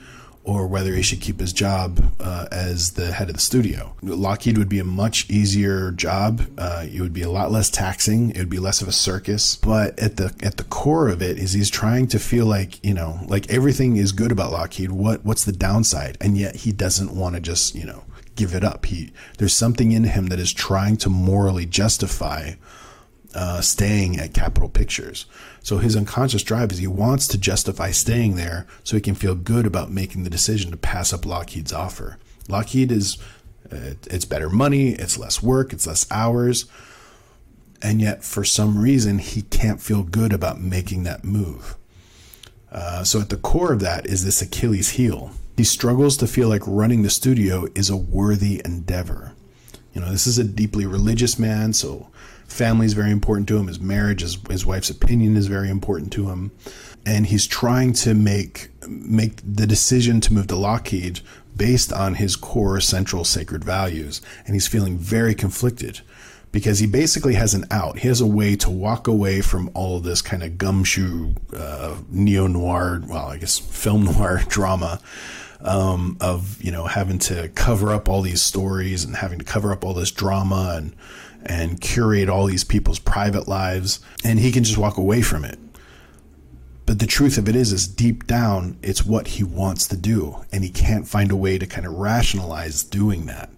or whether he should keep his job as the head of the studio. Lockheed would be a much easier job. It would be a lot less taxing. It would be less of a circus. But at the core of it is he's trying to feel like, you know, like everything is good about Lockheed. What's the downside? And yet he doesn't want to just, you know, give it up. There's something in him that is trying to morally justify staying at Capitol Pictures. So his unconscious drive is he wants to justify staying there so he can feel good about making the decision to pass up Lockheed's offer. Lockheed is, it's better money, it's less work, it's less hours. And yet for some reason, he can't feel good about making that move. So at the core of that is this Achilles heel. He struggles to feel like running the studio is a worthy endeavor. You know, this is a deeply religious man, so family is very important to him. His marriage, his wife's opinion is very important to him. And he's trying to make the decision to move to Lockheed based on his core central sacred values. And he's feeling very conflicted because he basically has an out. He has a way to walk away from all of this kind of gumshoe neo-noir, well, I guess film noir drama of, you know, having to cover up all these stories and having to cover up all this drama and curate all these people's private lives, and he can just walk away from it. But the truth of it is deep down, it's what he wants to do. And he can't find a way to kind of rationalize doing that.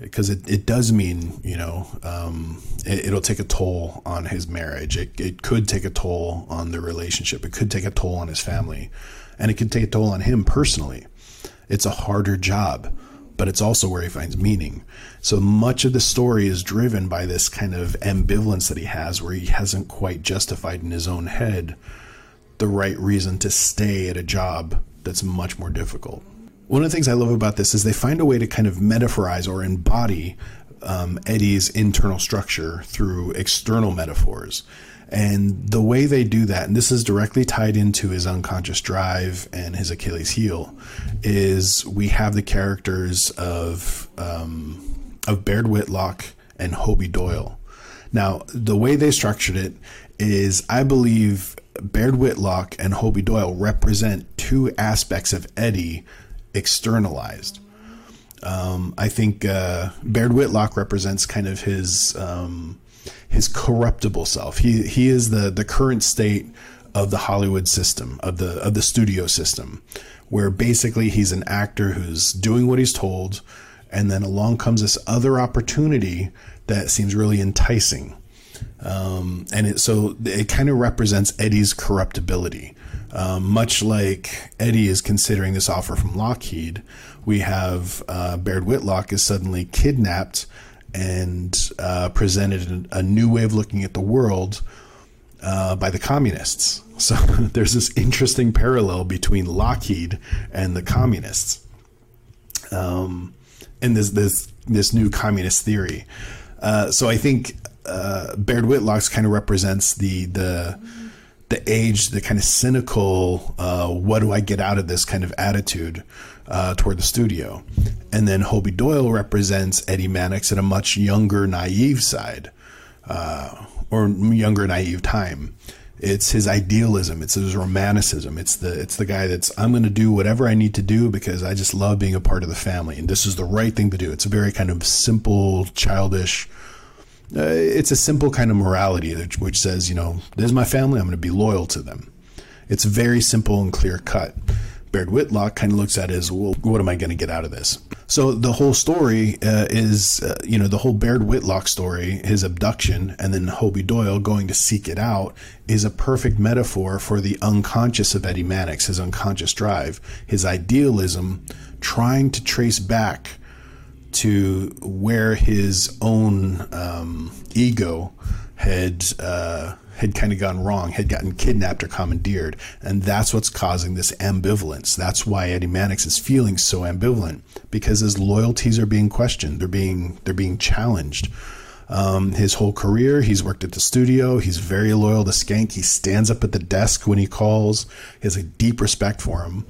Because it does mean, it'll take a toll on his marriage. It could take a toll on the relationship. It could take a toll on his family. And it could take a toll on him personally. It's a harder job, but it's also where he finds meaning. So much of the story is driven by this kind of ambivalence that he has, where he hasn't quite justified in his own head the right reason to stay at a job that's much more difficult. One of the things I love about this is they find a way to kind of metaphorize or embody Eddie's internal structure through external metaphors. And the way they do that, and this is directly tied into his unconscious drive and his Achilles heel, is we have the characters of Baird Whitlock and Hobie Doyle. Now, the way they structured it is, I believe, Baird Whitlock and Hobie Doyle represent two aspects of Eddie externalized. I think Baird Whitlock represents kind of his corruptible self. He is the current state of the Hollywood system, of the studio system, where basically he's an actor who's doing what he's told, and then along comes this other opportunity that seems really enticing. So it kind of represents Eddie's corruptibility. Much like Eddie is considering this offer from Lockheed, we have Baird Whitlock is suddenly kidnapped and presented a new way of looking at the world by the communists. So there's this interesting parallel between Lockheed and the communists, and this new communist theory. So I think Baird Whitlock's kind of represents the age, the kind of cynical, what do I get out of this kind of attitude toward the studio. And then Hobie Doyle represents Eddie Mannix at a much younger, naive side, or younger, naive time. It's his idealism. It's his romanticism. It's the guy that's, I'm going to do whatever I need to do because I just love being a part of the family. And this is the right thing to do. It's a very kind of simple, childish, it's a simple kind of morality which says, there's my family, I'm going to be loyal to them. It's very simple and clear cut. Baird Whitlock kind of looks at it as, well, what am I going to get out of this? So the whole story is the whole Baird Whitlock story, his abduction, and then Hobie Doyle going to seek it out, is a perfect metaphor for the unconscious of Eddie Mannix, his unconscious drive, his idealism, trying to trace back to where his own ego had kind of gone wrong, had gotten kidnapped or commandeered. And that's what's causing this ambivalence. That's why Eddie Mannix is feeling so ambivalent, because his loyalties are being questioned. They're being challenged. His whole career, he's worked at the studio. He's very loyal to Skank. He stands up at the desk when he calls. He has a deep respect for him.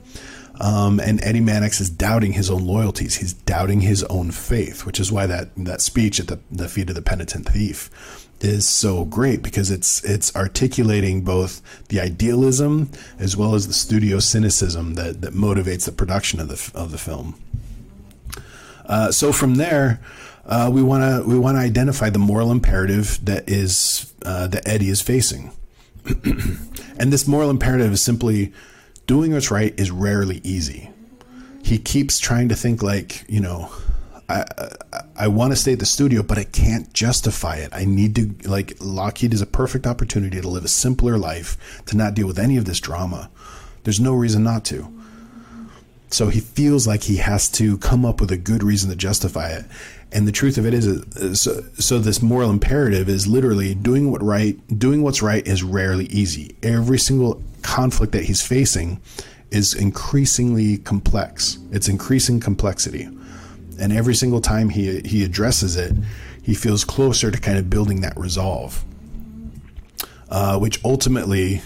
And Eddie Mannix is doubting his own loyalties. He's doubting his own faith, which is why that speech at the feet of the penitent thief is so great, because it's articulating both the idealism as well as the studio cynicism that motivates the production of the film. So from there, we want to identify the moral imperative that Eddie is facing, and this moral imperative is simply, doing what's right is rarely easy. He keeps trying to think like, I want to stay at the studio, but I can't justify it. I need to, like, Lockheed is a perfect opportunity to live a simpler life, to not deal with any of this drama. There's no reason not to. So he feels like he has to come up with a good reason to justify it. And the truth of it is, so this moral imperative is literally doing what's right is rarely easy. Every single conflict that he's facing is increasingly complex. It's increasing complexity. And every single time he addresses it, he feels closer to kind of building that resolve, which ultimately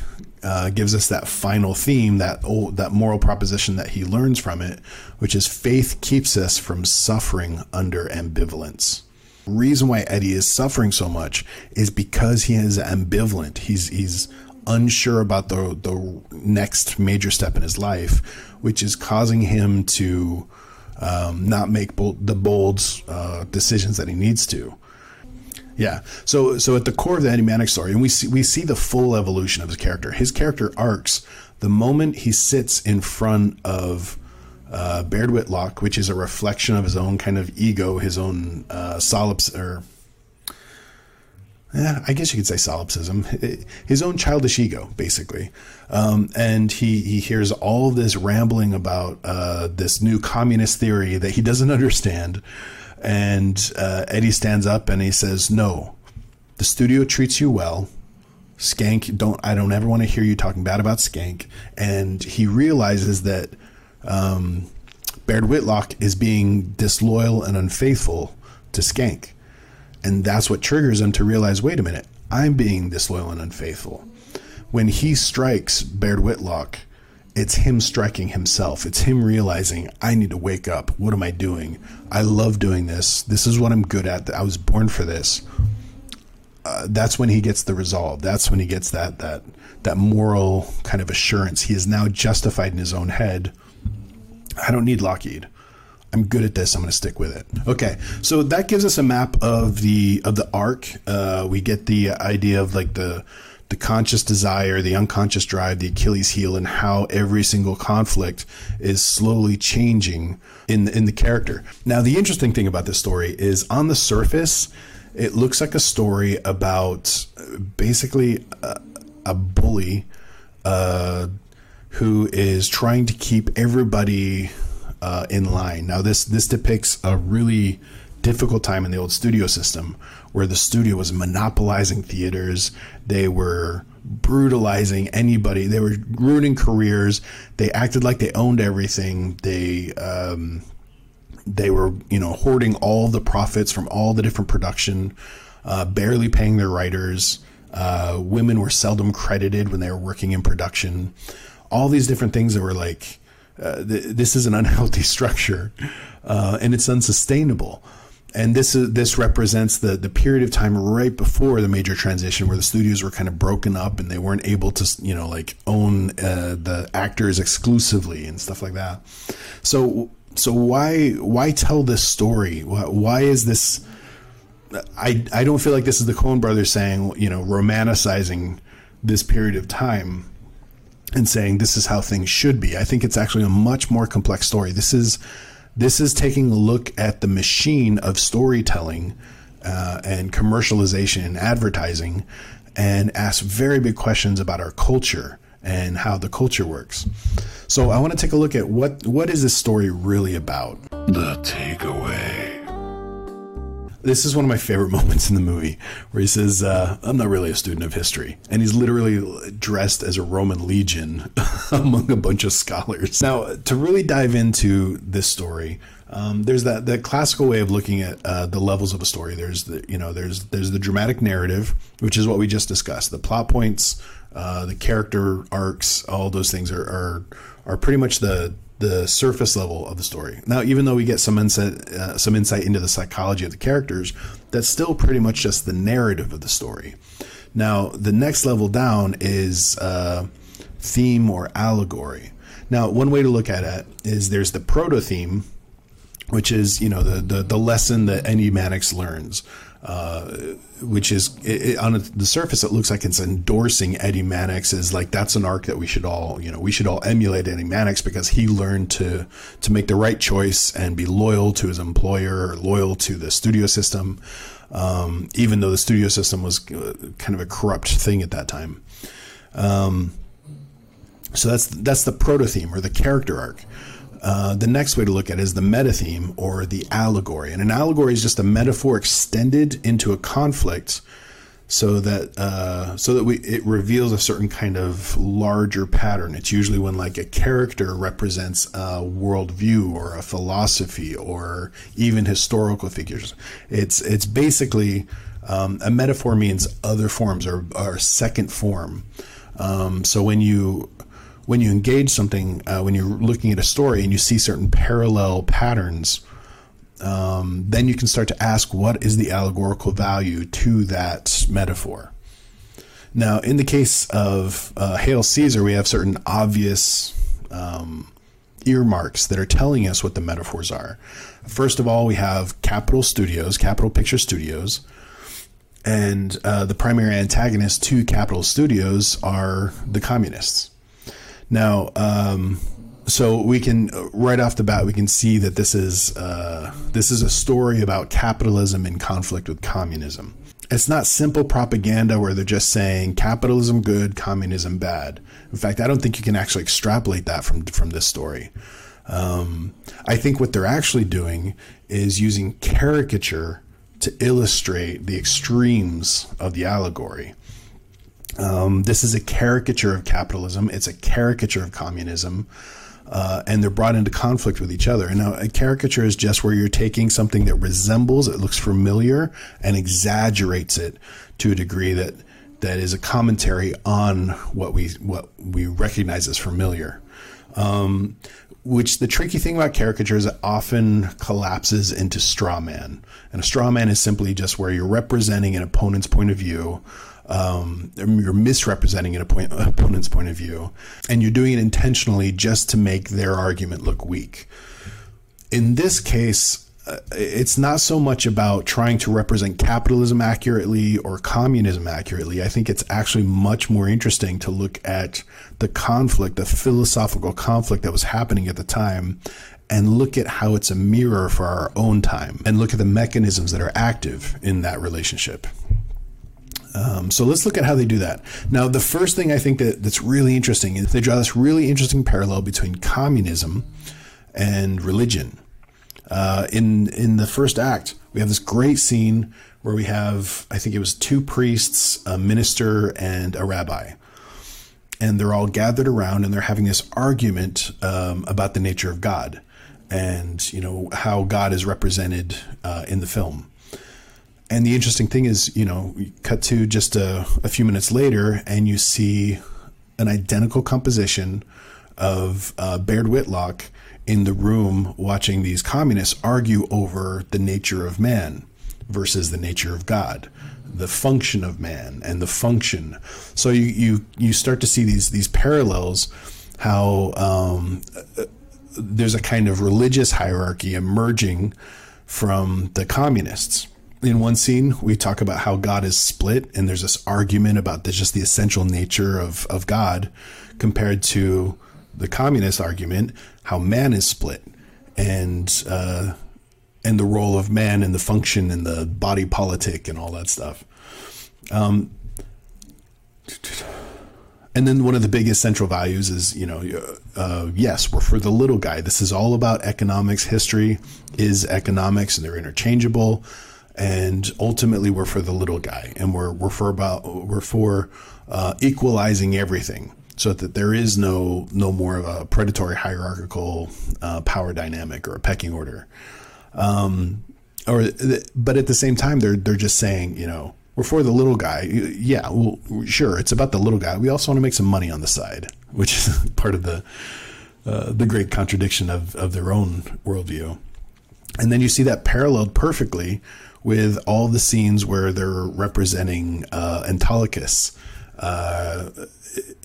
gives us that final theme, that moral proposition that he learns from it, which is faith keeps us from suffering under ambivalence. The reason why Eddie is suffering so much is because he is ambivalent. He's unsure about the next major step in his life, which is causing him to not make the bold decisions that he needs to. Yeah. So at the core of the Eddie Mannix story, and we see the full evolution of his character. His character arcs the moment he sits in front of Baird Whitlock, which is a reflection of his own kind of ego, his own I guess you could say solipsism, his own childish ego, basically. And he hears all this rambling about this new communist theory that he doesn't understand. And Eddie stands up and he says, "No, the studio treats you well. Skank, I don't ever want to hear you talking bad about Skank." And he realizes that Baird Whitlock is being disloyal and unfaithful to Skank. And that's what triggers him to realize, wait a minute, I'm being disloyal and unfaithful. When he strikes Baird Whitlock, it's him striking himself. It's him realizing, I need to wake up. What am I doing? I love doing this. This is what I'm good at. I was born for this. That's when he gets the resolve. That's when he gets that moral kind of assurance. He is now justified in his own head. I don't need Lockheed. I'm good at this. I'm going to stick with it. Okay, so that gives us a map of the arc. We get the idea of like the conscious desire, the unconscious drive, the Achilles heel, and how every single conflict is slowly changing in the character. Now, the interesting thing about this story is, on the surface, it looks like a story about basically a bully who is trying to keep everybody in line. Now, this depicts a really difficult time in the old studio system, where the studio was monopolizing theaters. They were brutalizing anybody. They were ruining careers. They acted like they owned everything. They were, hoarding all the profits from all the different production, barely paying their writers. Women were seldom credited when they were working in production. All these different things that were like, this is an unhealthy structure, and it's unsustainable. And this represents the period of time right before the major transition, where the studios were kind of broken up and they weren't able to, own the actors exclusively and stuff like that. So why tell this story? Why is this? I don't feel like this is the Coen brothers saying, romanticizing this period of time and saying this is how things should be. I think it's actually a much more complex story. This is taking a look at the machine of storytelling and commercialization and advertising, and asks very big questions about our culture and how the culture works. So I want to take a look at what is this story really about. The takeaway. This is one of my favorite moments in the movie, where he says, "I'm not really a student of history," and he's literally dressed as a Roman legion among a bunch of scholars. Now, to really dive into this story, there's that classical way of looking at the levels of a story. There's there's the dramatic narrative, which is what we just discussed. The plot points, the character arcs, all those things are pretty much the surface level of the story. Now, even though we get some insight into the psychology of the characters, that's still pretty much just the narrative of the story. Now, the next level down is theme or allegory. Now, one way to look at it is there's the proto-theme, which is, the lesson that Eddie Mannix learns, which is on the surface, it looks like it's endorsing Eddie Mannix as like, that's an arc that we should all, emulate Eddie Mannix, because he learned to make the right choice and be loyal to his employer, or loyal to the studio system. Even though the studio system was kind of a corrupt thing at that time. So that's the proto theme or the character arc. The next way to look at it is the meta theme or the allegory. And an allegory is just a metaphor extended into a conflict so that it reveals a certain kind of larger pattern. It's usually when like a character represents a worldview or a philosophy or even historical figures. It's basically a metaphor means other forms or second form. So when you engage something, when you're looking at a story and you see certain parallel patterns, then you can start to ask, what is the allegorical value to that metaphor? Now, in the case of Hail Caesar, we have certain obvious earmarks that are telling us what the metaphors are. First of all, we have Capitol Picture Studios, And the primary antagonists to Capitol Studios are the communists. Now, so we can, right off the bat, we can see that this is a story about capitalism in conflict with communism. It's not simple propaganda where they're just saying capitalism good, communism bad. In fact, I don't think you can actually extrapolate that from this story. I think what they're actually doing is using caricature to illustrate the extremes of the allegory. This is a caricature of capitalism. It's a caricature of communism. And they're brought into conflict with each other. And now a caricature is just where you're taking something that resembles, it looks familiar, and exaggerates it to a degree that, that is a commentary on what we recognize as familiar. Which the tricky thing about caricature is it often collapses into straw man. And a straw man is simply just where you're representing an opponent's point of view. You're misrepresenting an opponent's point of view, and you're doing it intentionally just to make their argument look weak. In this case, it's not so much about trying to represent capitalism accurately or communism accurately. I think it's actually much more interesting to look at the conflict, the philosophical conflict that was happening at the time, and look at how it's a mirror for our own time, and look at the mechanisms that are active in that relationship. So let's look at how they do that. Now, the first thing I think that, that's really interesting is they draw this really interesting parallel between communism and religion. In the first act, we have this great scene where we have, I think it was two priests, a minister, and a rabbi. And they're all gathered around and they're having this argument about the nature of God and, you know, how God is represented in the film. And the interesting thing is, you know, we cut to just a few minutes later and you see an identical composition of Baird Whitlock in the room watching these communists argue over the nature of man versus the nature of God, the function of man and the function. So you start to see these parallels, how there's a kind of religious hierarchy emerging from the communists. In one scene, we talk about how God is split, and there's this argument about the, just the essential nature of God compared to the communist argument, how man is split, and the role of man and the function and the body politic and all that stuff. And then one of the biggest central values is, you know, yes, we're for the little guy. This is all about economics. History is economics, and they're interchangeable. And ultimately, we're for the little guy, and we're for equalizing everything, so that there is no more of a predatory hierarchical power dynamic or a pecking order. But at the same time, they're just saying, you know, we're for the little guy. Yeah, well, sure, it's about the little guy. We also want to make some money on the side, which is part of the great contradiction of their own worldview. And then you see that paralleled perfectly with all the scenes where they're representing Antiochus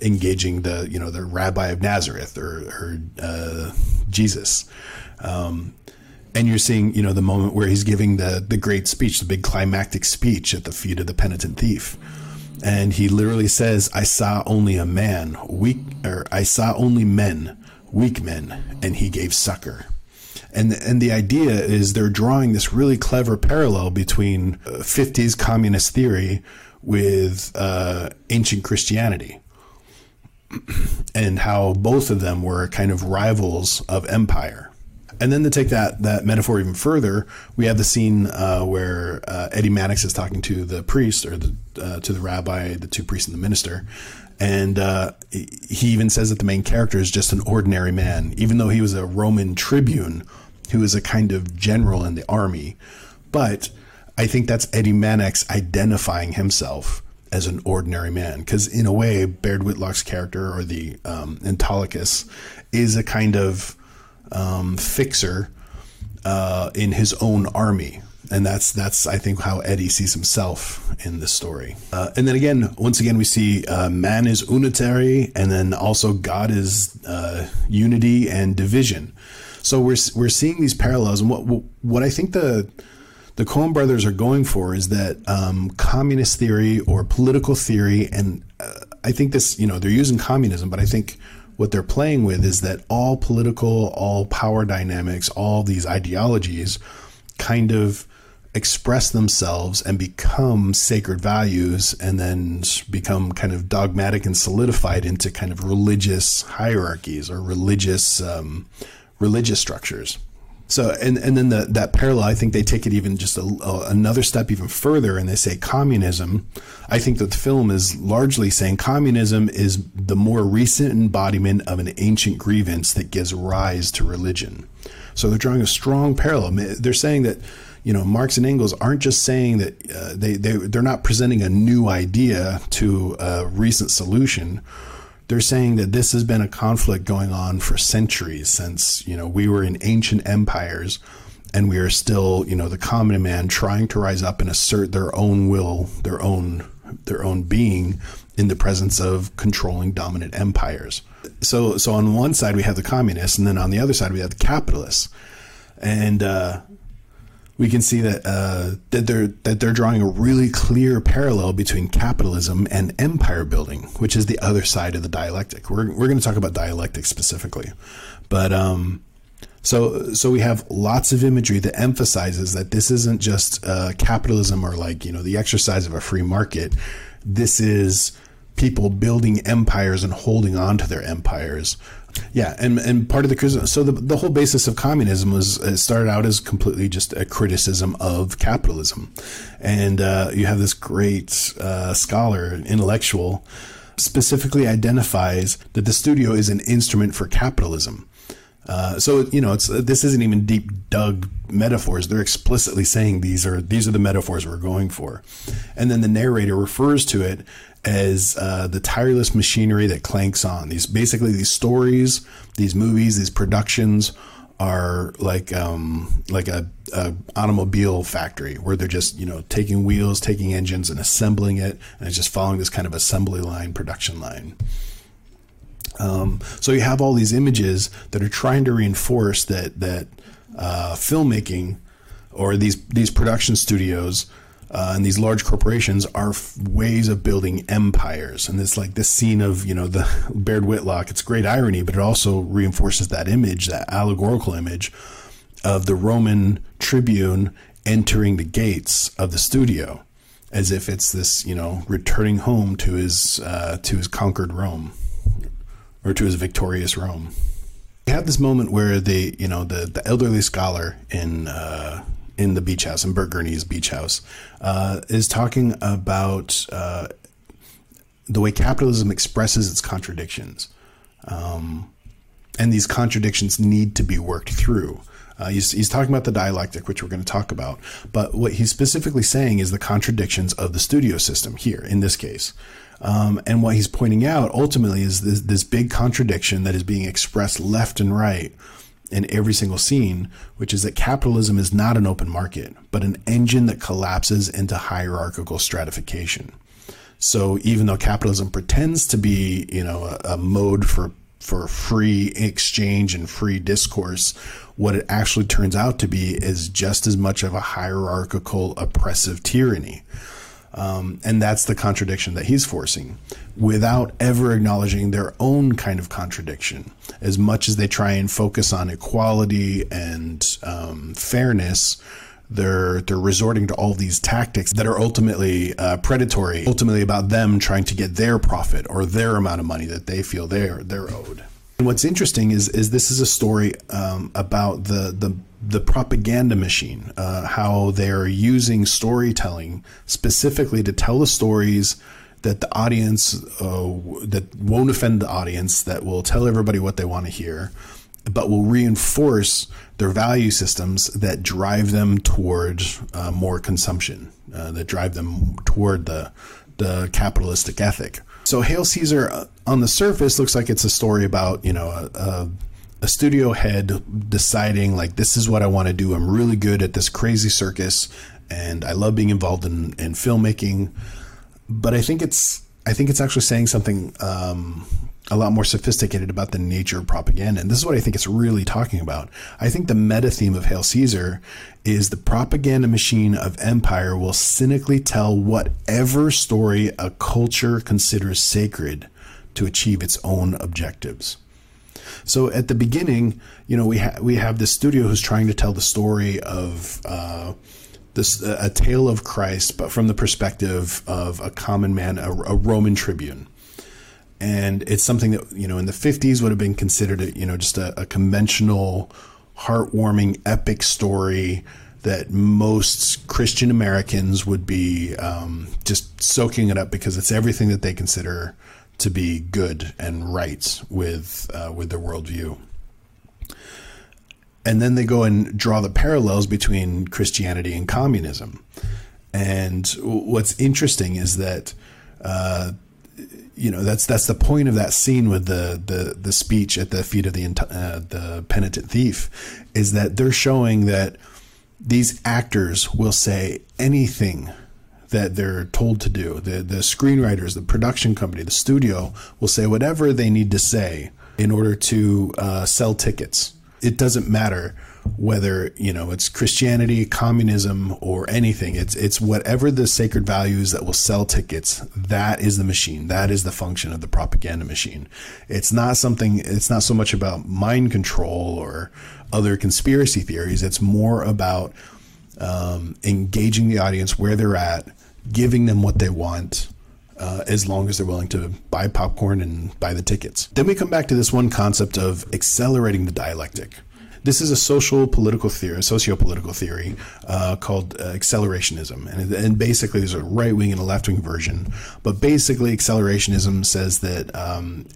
engaging the rabbi of Nazareth or Jesus, and you're seeing the moment where he's giving the great speech, the big climactic speech at the feet of the penitent thief, and he literally says, "I saw only a man weak, or I saw only men, weak men, and he gave succor." And the idea is they're drawing this really clever parallel between 50s communist theory with ancient Christianity, and how both of them were kind of rivals of empire. And then to take that metaphor even further, we have the scene where Eddie Mannix is talking to the priest, or to the rabbi, the two priests and the minister. And he even says that the main character is just an ordinary man, even though he was a Roman tribune who was a kind of general in the army. But I think that's Eddie Mannix identifying himself as an ordinary man, because in a way, Baird Whitlock's character, or the Antiochus, is a kind of fixer in his own army. And that's I think how Eddie sees himself in this story. And then once again, we see man is unitary, and then also God is unity and division. So we're seeing these parallels. And what I think the the Coen brothers are going for is that communist theory or political theory. And I think this, you know, they're using communism, but I think what they're playing with is that all political, all power dynamics, all these ideologies kind of express themselves and become sacred values and then become kind of dogmatic and solidified into kind of religious hierarchies or religious religious structures. So, and then that parallel, I think they take it even just another step even further, and they say communism. I think that the film is largely saying communism is the more recent embodiment of an ancient grievance that gives rise to religion. So they're drawing a strong parallel. They're saying that, you know, Marx and Engels aren't just saying that they're not presenting a new idea to a recent solution. They're saying that this has been a conflict going on for centuries since, you know, we were in ancient empires, and we are still, you know, the common man trying to rise up and assert their own will, their own being in the presence of controlling dominant empires. So on one side we have the communists, and then on the other side we have the capitalists. And we can see that that they're drawing a really clear parallel between capitalism and empire building, which is the other side of the dialectic. We're going to talk about dialectic specifically, but so we have lots of imagery that emphasizes that this isn't just capitalism or, like, you know, the exercise of a free market. This is people building empires and holding on to their empires. Yeah, and part of the the whole basis of communism was, it started out as completely just a criticism of capitalism, and you have this great scholar, intellectual, specifically identifies that the studio is an instrument for capitalism. So, you know, this isn't even deep dug metaphors. They're explicitly saying these are the metaphors we're going for, and then the narrator refers to it as the tireless machinery that clanks on. These stories, these movies, these productions are like a automobile factory where they're just, you know, taking wheels, taking engines, and assembling it, and it's just following this kind of assembly line, production line. So you have all these images that are trying to reinforce that filmmaking, or these production studios and these large corporations are ways of building empires. And it's like this scene of, you know, the Baird Whitlock. It's great irony, but it also reinforces that image, that allegorical image of the Roman tribune entering the gates of the studio, as if it's this, you know, returning home to his conquered Rome, or to his victorious Rome. We have this moment where they, you know, the elderly scholar in the beach house, in Bert Gurney's beach house, is talking about the way capitalism expresses its contradictions. And these contradictions need to be worked through. He's talking about the dialectic, which we're going to talk about. But what he's specifically saying is the contradictions of the studio system here in this case. And what he's pointing out ultimately is this big contradiction that is being expressed left and right in every single scene, which is that capitalism is not an open market, but an engine that collapses into hierarchical stratification. So even though capitalism pretends to be, you know, a mode for free exchange and free discourse, what it actually turns out to be is just as much of a hierarchical oppressive tyranny. And that's the contradiction that he's forcing, without ever acknowledging their own kind of contradiction. As much as they try and focus on equality and fairness, they're resorting to all these tactics that are ultimately predatory, ultimately about them trying to get their profit or their amount of money that they feel they're owed. And what's interesting is this is a story about the propaganda machine, how they're using storytelling specifically to tell the stories that the audience, that won't offend the audience, that will tell everybody what they want to hear, but will reinforce their value systems that drive them toward more consumption, that drive them toward the capitalistic ethic. So Hail Caesar, on the surface, looks like it's a story about, you know, a studio head deciding, like, this is what I want to do. I'm really good at this crazy circus, and I love being involved in filmmaking. But I think it's actually saying something a lot more sophisticated about the nature of propaganda. And this is what I think it's really talking about. I think the meta theme of Hail Caesar is the propaganda machine of empire will cynically tell whatever story a culture considers sacred to achieve its own objectives. So at the beginning, you know, we have this studio who's trying to tell the story of a tale of Christ, but from the perspective of a common man, a Roman tribune. And it's something that, you know, in the 50s would have been considered, just a conventional, heartwarming, epic story that most Christian Americans would be just soaking it up because it's everything that they consider to be good and right with their worldview. And then they go and draw the parallels between Christianity and communism. And what's interesting is that, that's the point of that scene with the speech at the feet of the penitent thief, is that they're showing that these actors will say anything that they're told to do. The screenwriters, the production company, the studio will say whatever they need to say in order to sell tickets. It doesn't matter whether, it's Christianity, communism, or anything. It's whatever the sacred values that will sell tickets. That is the machine. That is the function of the propaganda machine. It's not so much about mind control or other conspiracy theories. It's more about engaging the audience where they're at, giving them what they want, as long as they're willing to buy popcorn and buy the tickets. Then we come back to this one concept of accelerating the dialectic. This is a sociopolitical theory called accelerationism. And basically there's a right-wing and a left-wing version. But basically accelerationism says that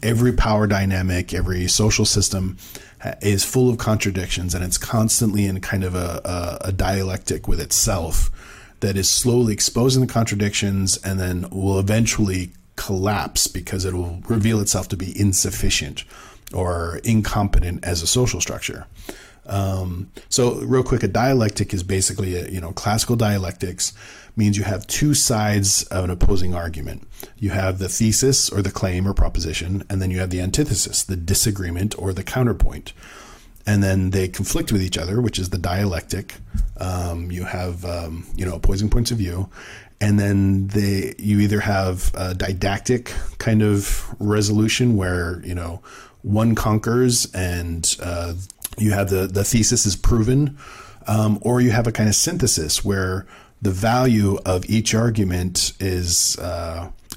every power dynamic, every social system is full of contradictions, and it's constantly in kind of a dialectic with itself that is slowly exposing the contradictions and then will eventually collapse because it will reveal itself to be insufficient or incompetent as a social structure. So real quick, a dialectic is basically, classical dialectics means you have two sides of an opposing argument. You have the thesis or the claim or proposition, and then you have the antithesis, the disagreement or the counterpoint. And then they conflict with each other, which is the dialectic. You have, opposing points of view. And then you either have a didactic kind of resolution where, one conquers and you have the thesis is proven, or you have a kind of synthesis where the value of each argument is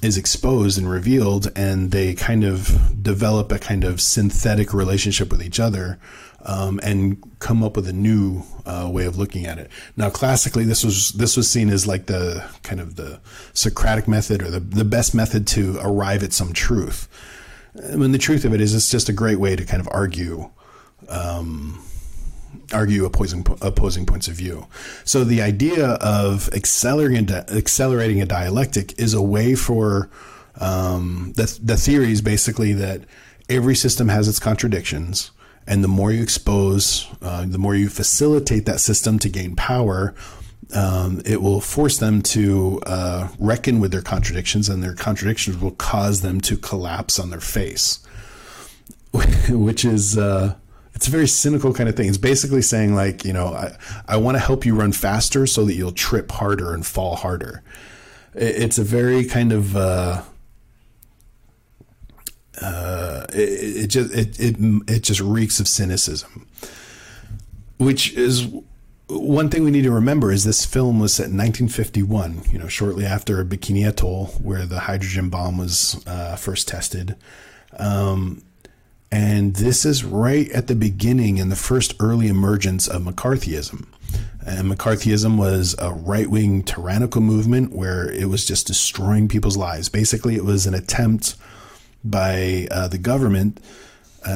exposed and revealed, and they kind of develop a kind of synthetic relationship with each other, and come up with a new way of looking at it. Now, classically, this was seen as like the kind of the Socratic method or the best method to arrive at some truth. I mean, the truth of it is, it's just a great way to kind of argue opposing points of view. So the idea of accelerating a dialectic is a way for the theory is basically that every system has its contradictions, and the more you expose, the more you facilitate that system to gain power, it will force them to reckon with their contradictions, and their contradictions will cause them to collapse on their face, which is it's a very cynical kind of thing. It's basically saying like, I want to help you run faster so that you'll trip harder and fall harder. It's a very kind of it just reeks of cynicism, which is. One thing we need to remember is this film was set in 1951, shortly after Bikini Atoll, where the hydrogen bomb was first tested. And this is right at the beginning in the first early emergence of McCarthyism. And McCarthyism was a right-wing tyrannical movement where it was just destroying people's lives. Basically, it was an attempt by the government,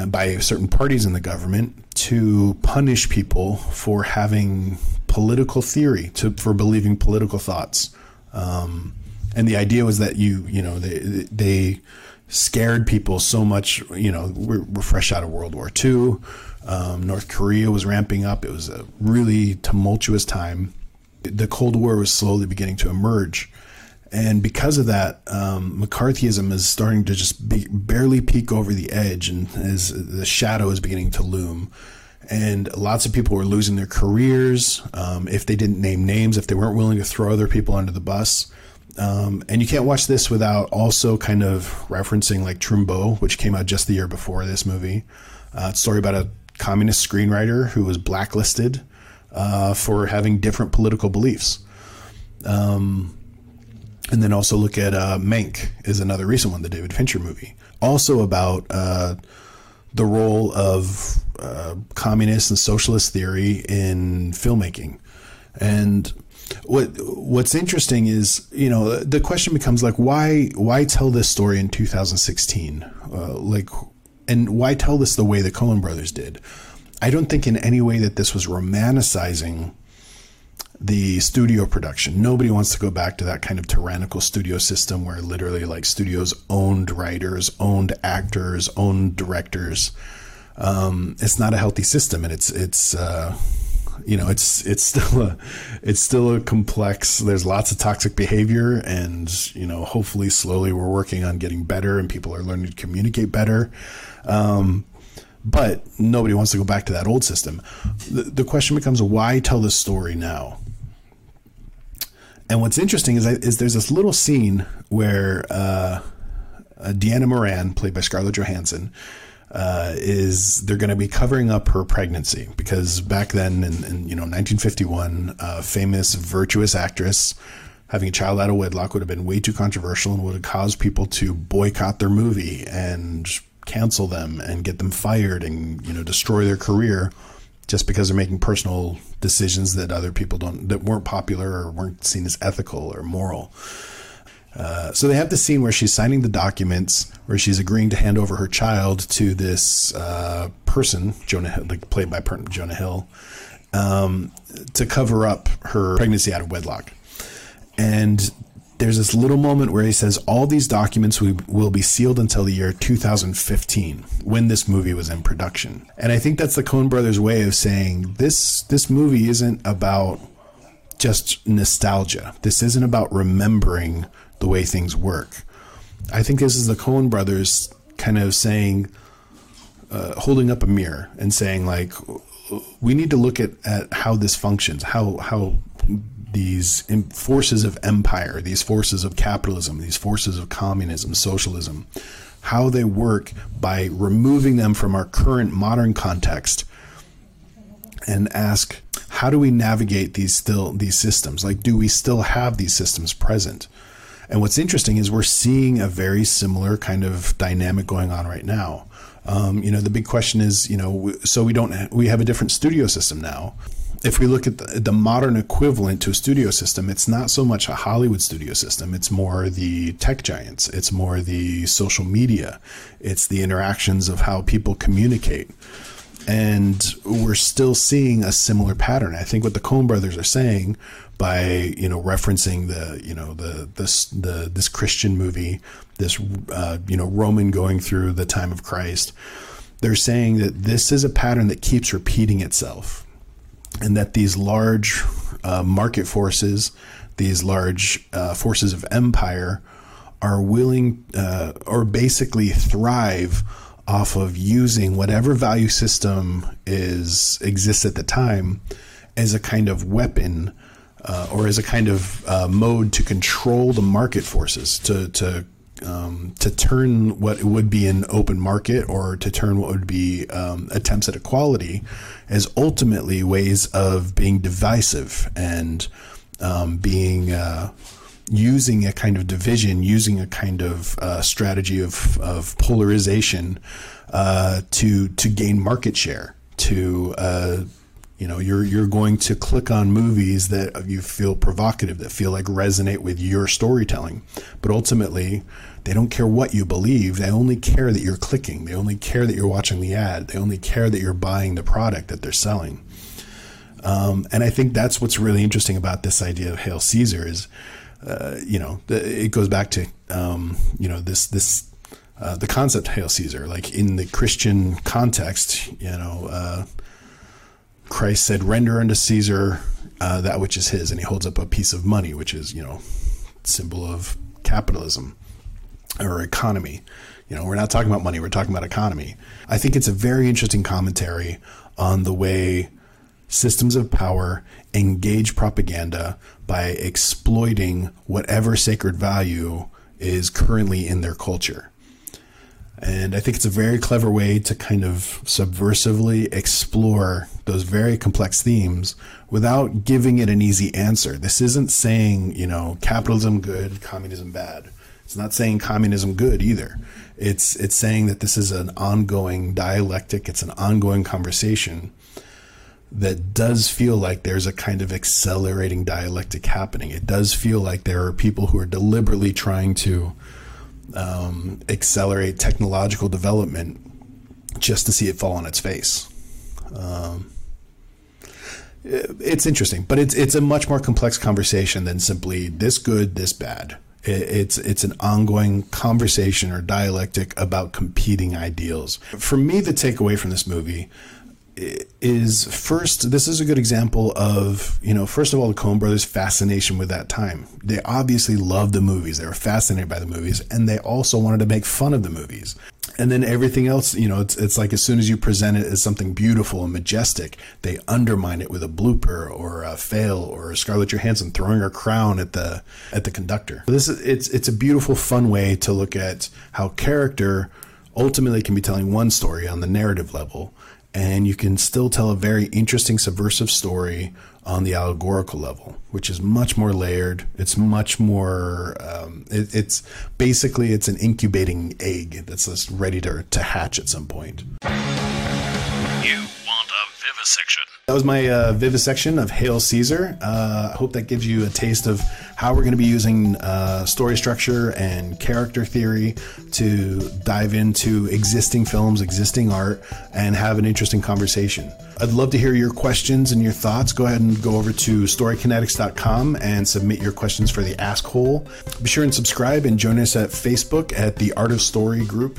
by certain parties in the government, to punish people for having political theory, for believing political thoughts. And the idea was that they scared people so much, we're fresh out of World War II. North Korea was ramping up. It was a really tumultuous time. The Cold War was slowly beginning to emerge. And because of that, McCarthyism is starting to just barely peek over the edge, and as the shadow is beginning to loom. And lots of people were losing their careers if they didn't name names, if they weren't willing to throw other people under the bus. And you can't watch this without also kind of referencing like Trumbo, which came out just the year before this movie. It's a story about a communist screenwriter who was blacklisted for having different political beliefs. And then also look at Mank is another recent one, the David Fincher movie. Also about the role of communist and socialist theory in filmmaking. And what's interesting is, you know, the question becomes like, why tell this story in 2016? And why tell this the way the Coen brothers did? I don't think in any way that this was romanticizing the studio production. Nobody wants to go back to that kind of tyrannical studio system where literally like studios owned writers, owned actors, owned directors. It's not a healthy system, and it's still a complex, there's lots of toxic behavior, and, you know, hopefully slowly we're working on getting better and people are learning to communicate better. But nobody wants to go back to that old system. The question becomes, why tell this story now? And what's interesting is there's this little scene where Deanna Moran, played by Scarlett Johansson, they're going to be covering up her pregnancy, because back then in 1951, a famous virtuous actress having a child out of wedlock would have been way too controversial and would have caused people to boycott their movie and cancel them and get them fired and, you know, destroy their career just because they're making personal decisions that other people that weren't popular or weren't seen as ethical or moral. So they have the scene where she's signing the documents, where she's agreeing to hand over her child to this person, played by Jonah Hill, to cover up her pregnancy out of wedlock. And there's this little moment where he says, all these documents will be sealed until the year 2015, when this movie was in production. And I think that's the Coen brothers' way of saying this movie isn't about just nostalgia. This isn't about remembering the way things work. I think this is the Coen brothers kind of saying, holding up a mirror and saying, like, we need to look at how this functions, how these forces of empire, these forces of capitalism, these forces of communism, socialism, how they work by removing them from our current modern context, and ask, how do we navigate these systems? Like, do we still have these systems present? And what's interesting is we're seeing a very similar kind of dynamic going on right now. The big question is, we have a different studio system now. If we look at the modern equivalent to a studio system, it's not so much a Hollywood studio system. It's more the tech giants. It's more the social media. It's the interactions of how people communicate. And we're still seeing a similar pattern. I think what the Coen brothers are saying by, referencing this Christian movie, this Roman going through the time of Christ, they're saying that this is a pattern that keeps repeating itself. And that these large market forces, these large forces of empire are willing or basically thrive off of using whatever value system exists at the time as a kind of weapon or as a kind of mode to control the market forces, to turn what would be an open market, or to turn what would be attempts at equality, as ultimately ways of being divisive and using a kind of division, using a kind of strategy of polarization to gain market share. You're going to click on movies that you feel provocative, that feel like resonate with your storytelling. But ultimately, they don't care what you believe. They only care that you're clicking. They only care that you're watching the ad. They only care that you're buying the product that they're selling. And I think that's what's really interesting about this idea of Hail Caesar is, it goes back to, the concept Hail Caesar. Like in the Christian context, Christ said, render unto Caesar that which is his, and he holds up a piece of money, which is symbol of capitalism or economy. You know, we're not talking about money, we're talking about economy. I think it's a very interesting commentary on the way systems of power engage propaganda by exploiting whatever sacred value is currently in their culture. And I think it's a very clever way to kind of subversively explore those very complex themes without giving it an easy answer. This isn't saying, you know, capitalism good, communism bad. It's not saying communism good either. It's saying that this is an ongoing dialectic. It's an ongoing conversation that does feel like there's a kind of accelerating dialectic happening. It does feel like there are people who are deliberately trying to accelerate technological development just to see it fall on its face. It's interesting, but it's a much more complex conversation than simply this good, this bad. It's an ongoing conversation or dialectic about competing ideals. For me, the takeaway from this movie is, first, this is a good example of, you know, first of all, the Coen brothers' fascination with that time. They obviously loved the movies. They were fascinated by the movies, and they also wanted to make fun of the movies. And then everything else, you know, it's like as soon as you present it as something beautiful and majestic, they undermine it with a blooper or a fail or Scarlett Johansson throwing her crown at the conductor. This is it's a beautiful, fun way to look at how character ultimately can be telling one story on the narrative level, and you can still tell a very interesting subversive story on the allegorical level, which is much more layered. It's much more, it's basically, it's an incubating egg that's just ready to hatch at some point. You want a vivisection. That was my vivisection of Hail Caesar. I hope that gives you a taste of how we're going to be using story structure and character theory to dive into existing films, existing art, and have an interesting conversation. I'd love to hear your questions and your thoughts. Go ahead and go over to storykinetics.com and submit your questions for the Ask Hole. Be sure and subscribe and join us at Facebook at the Art of Story group.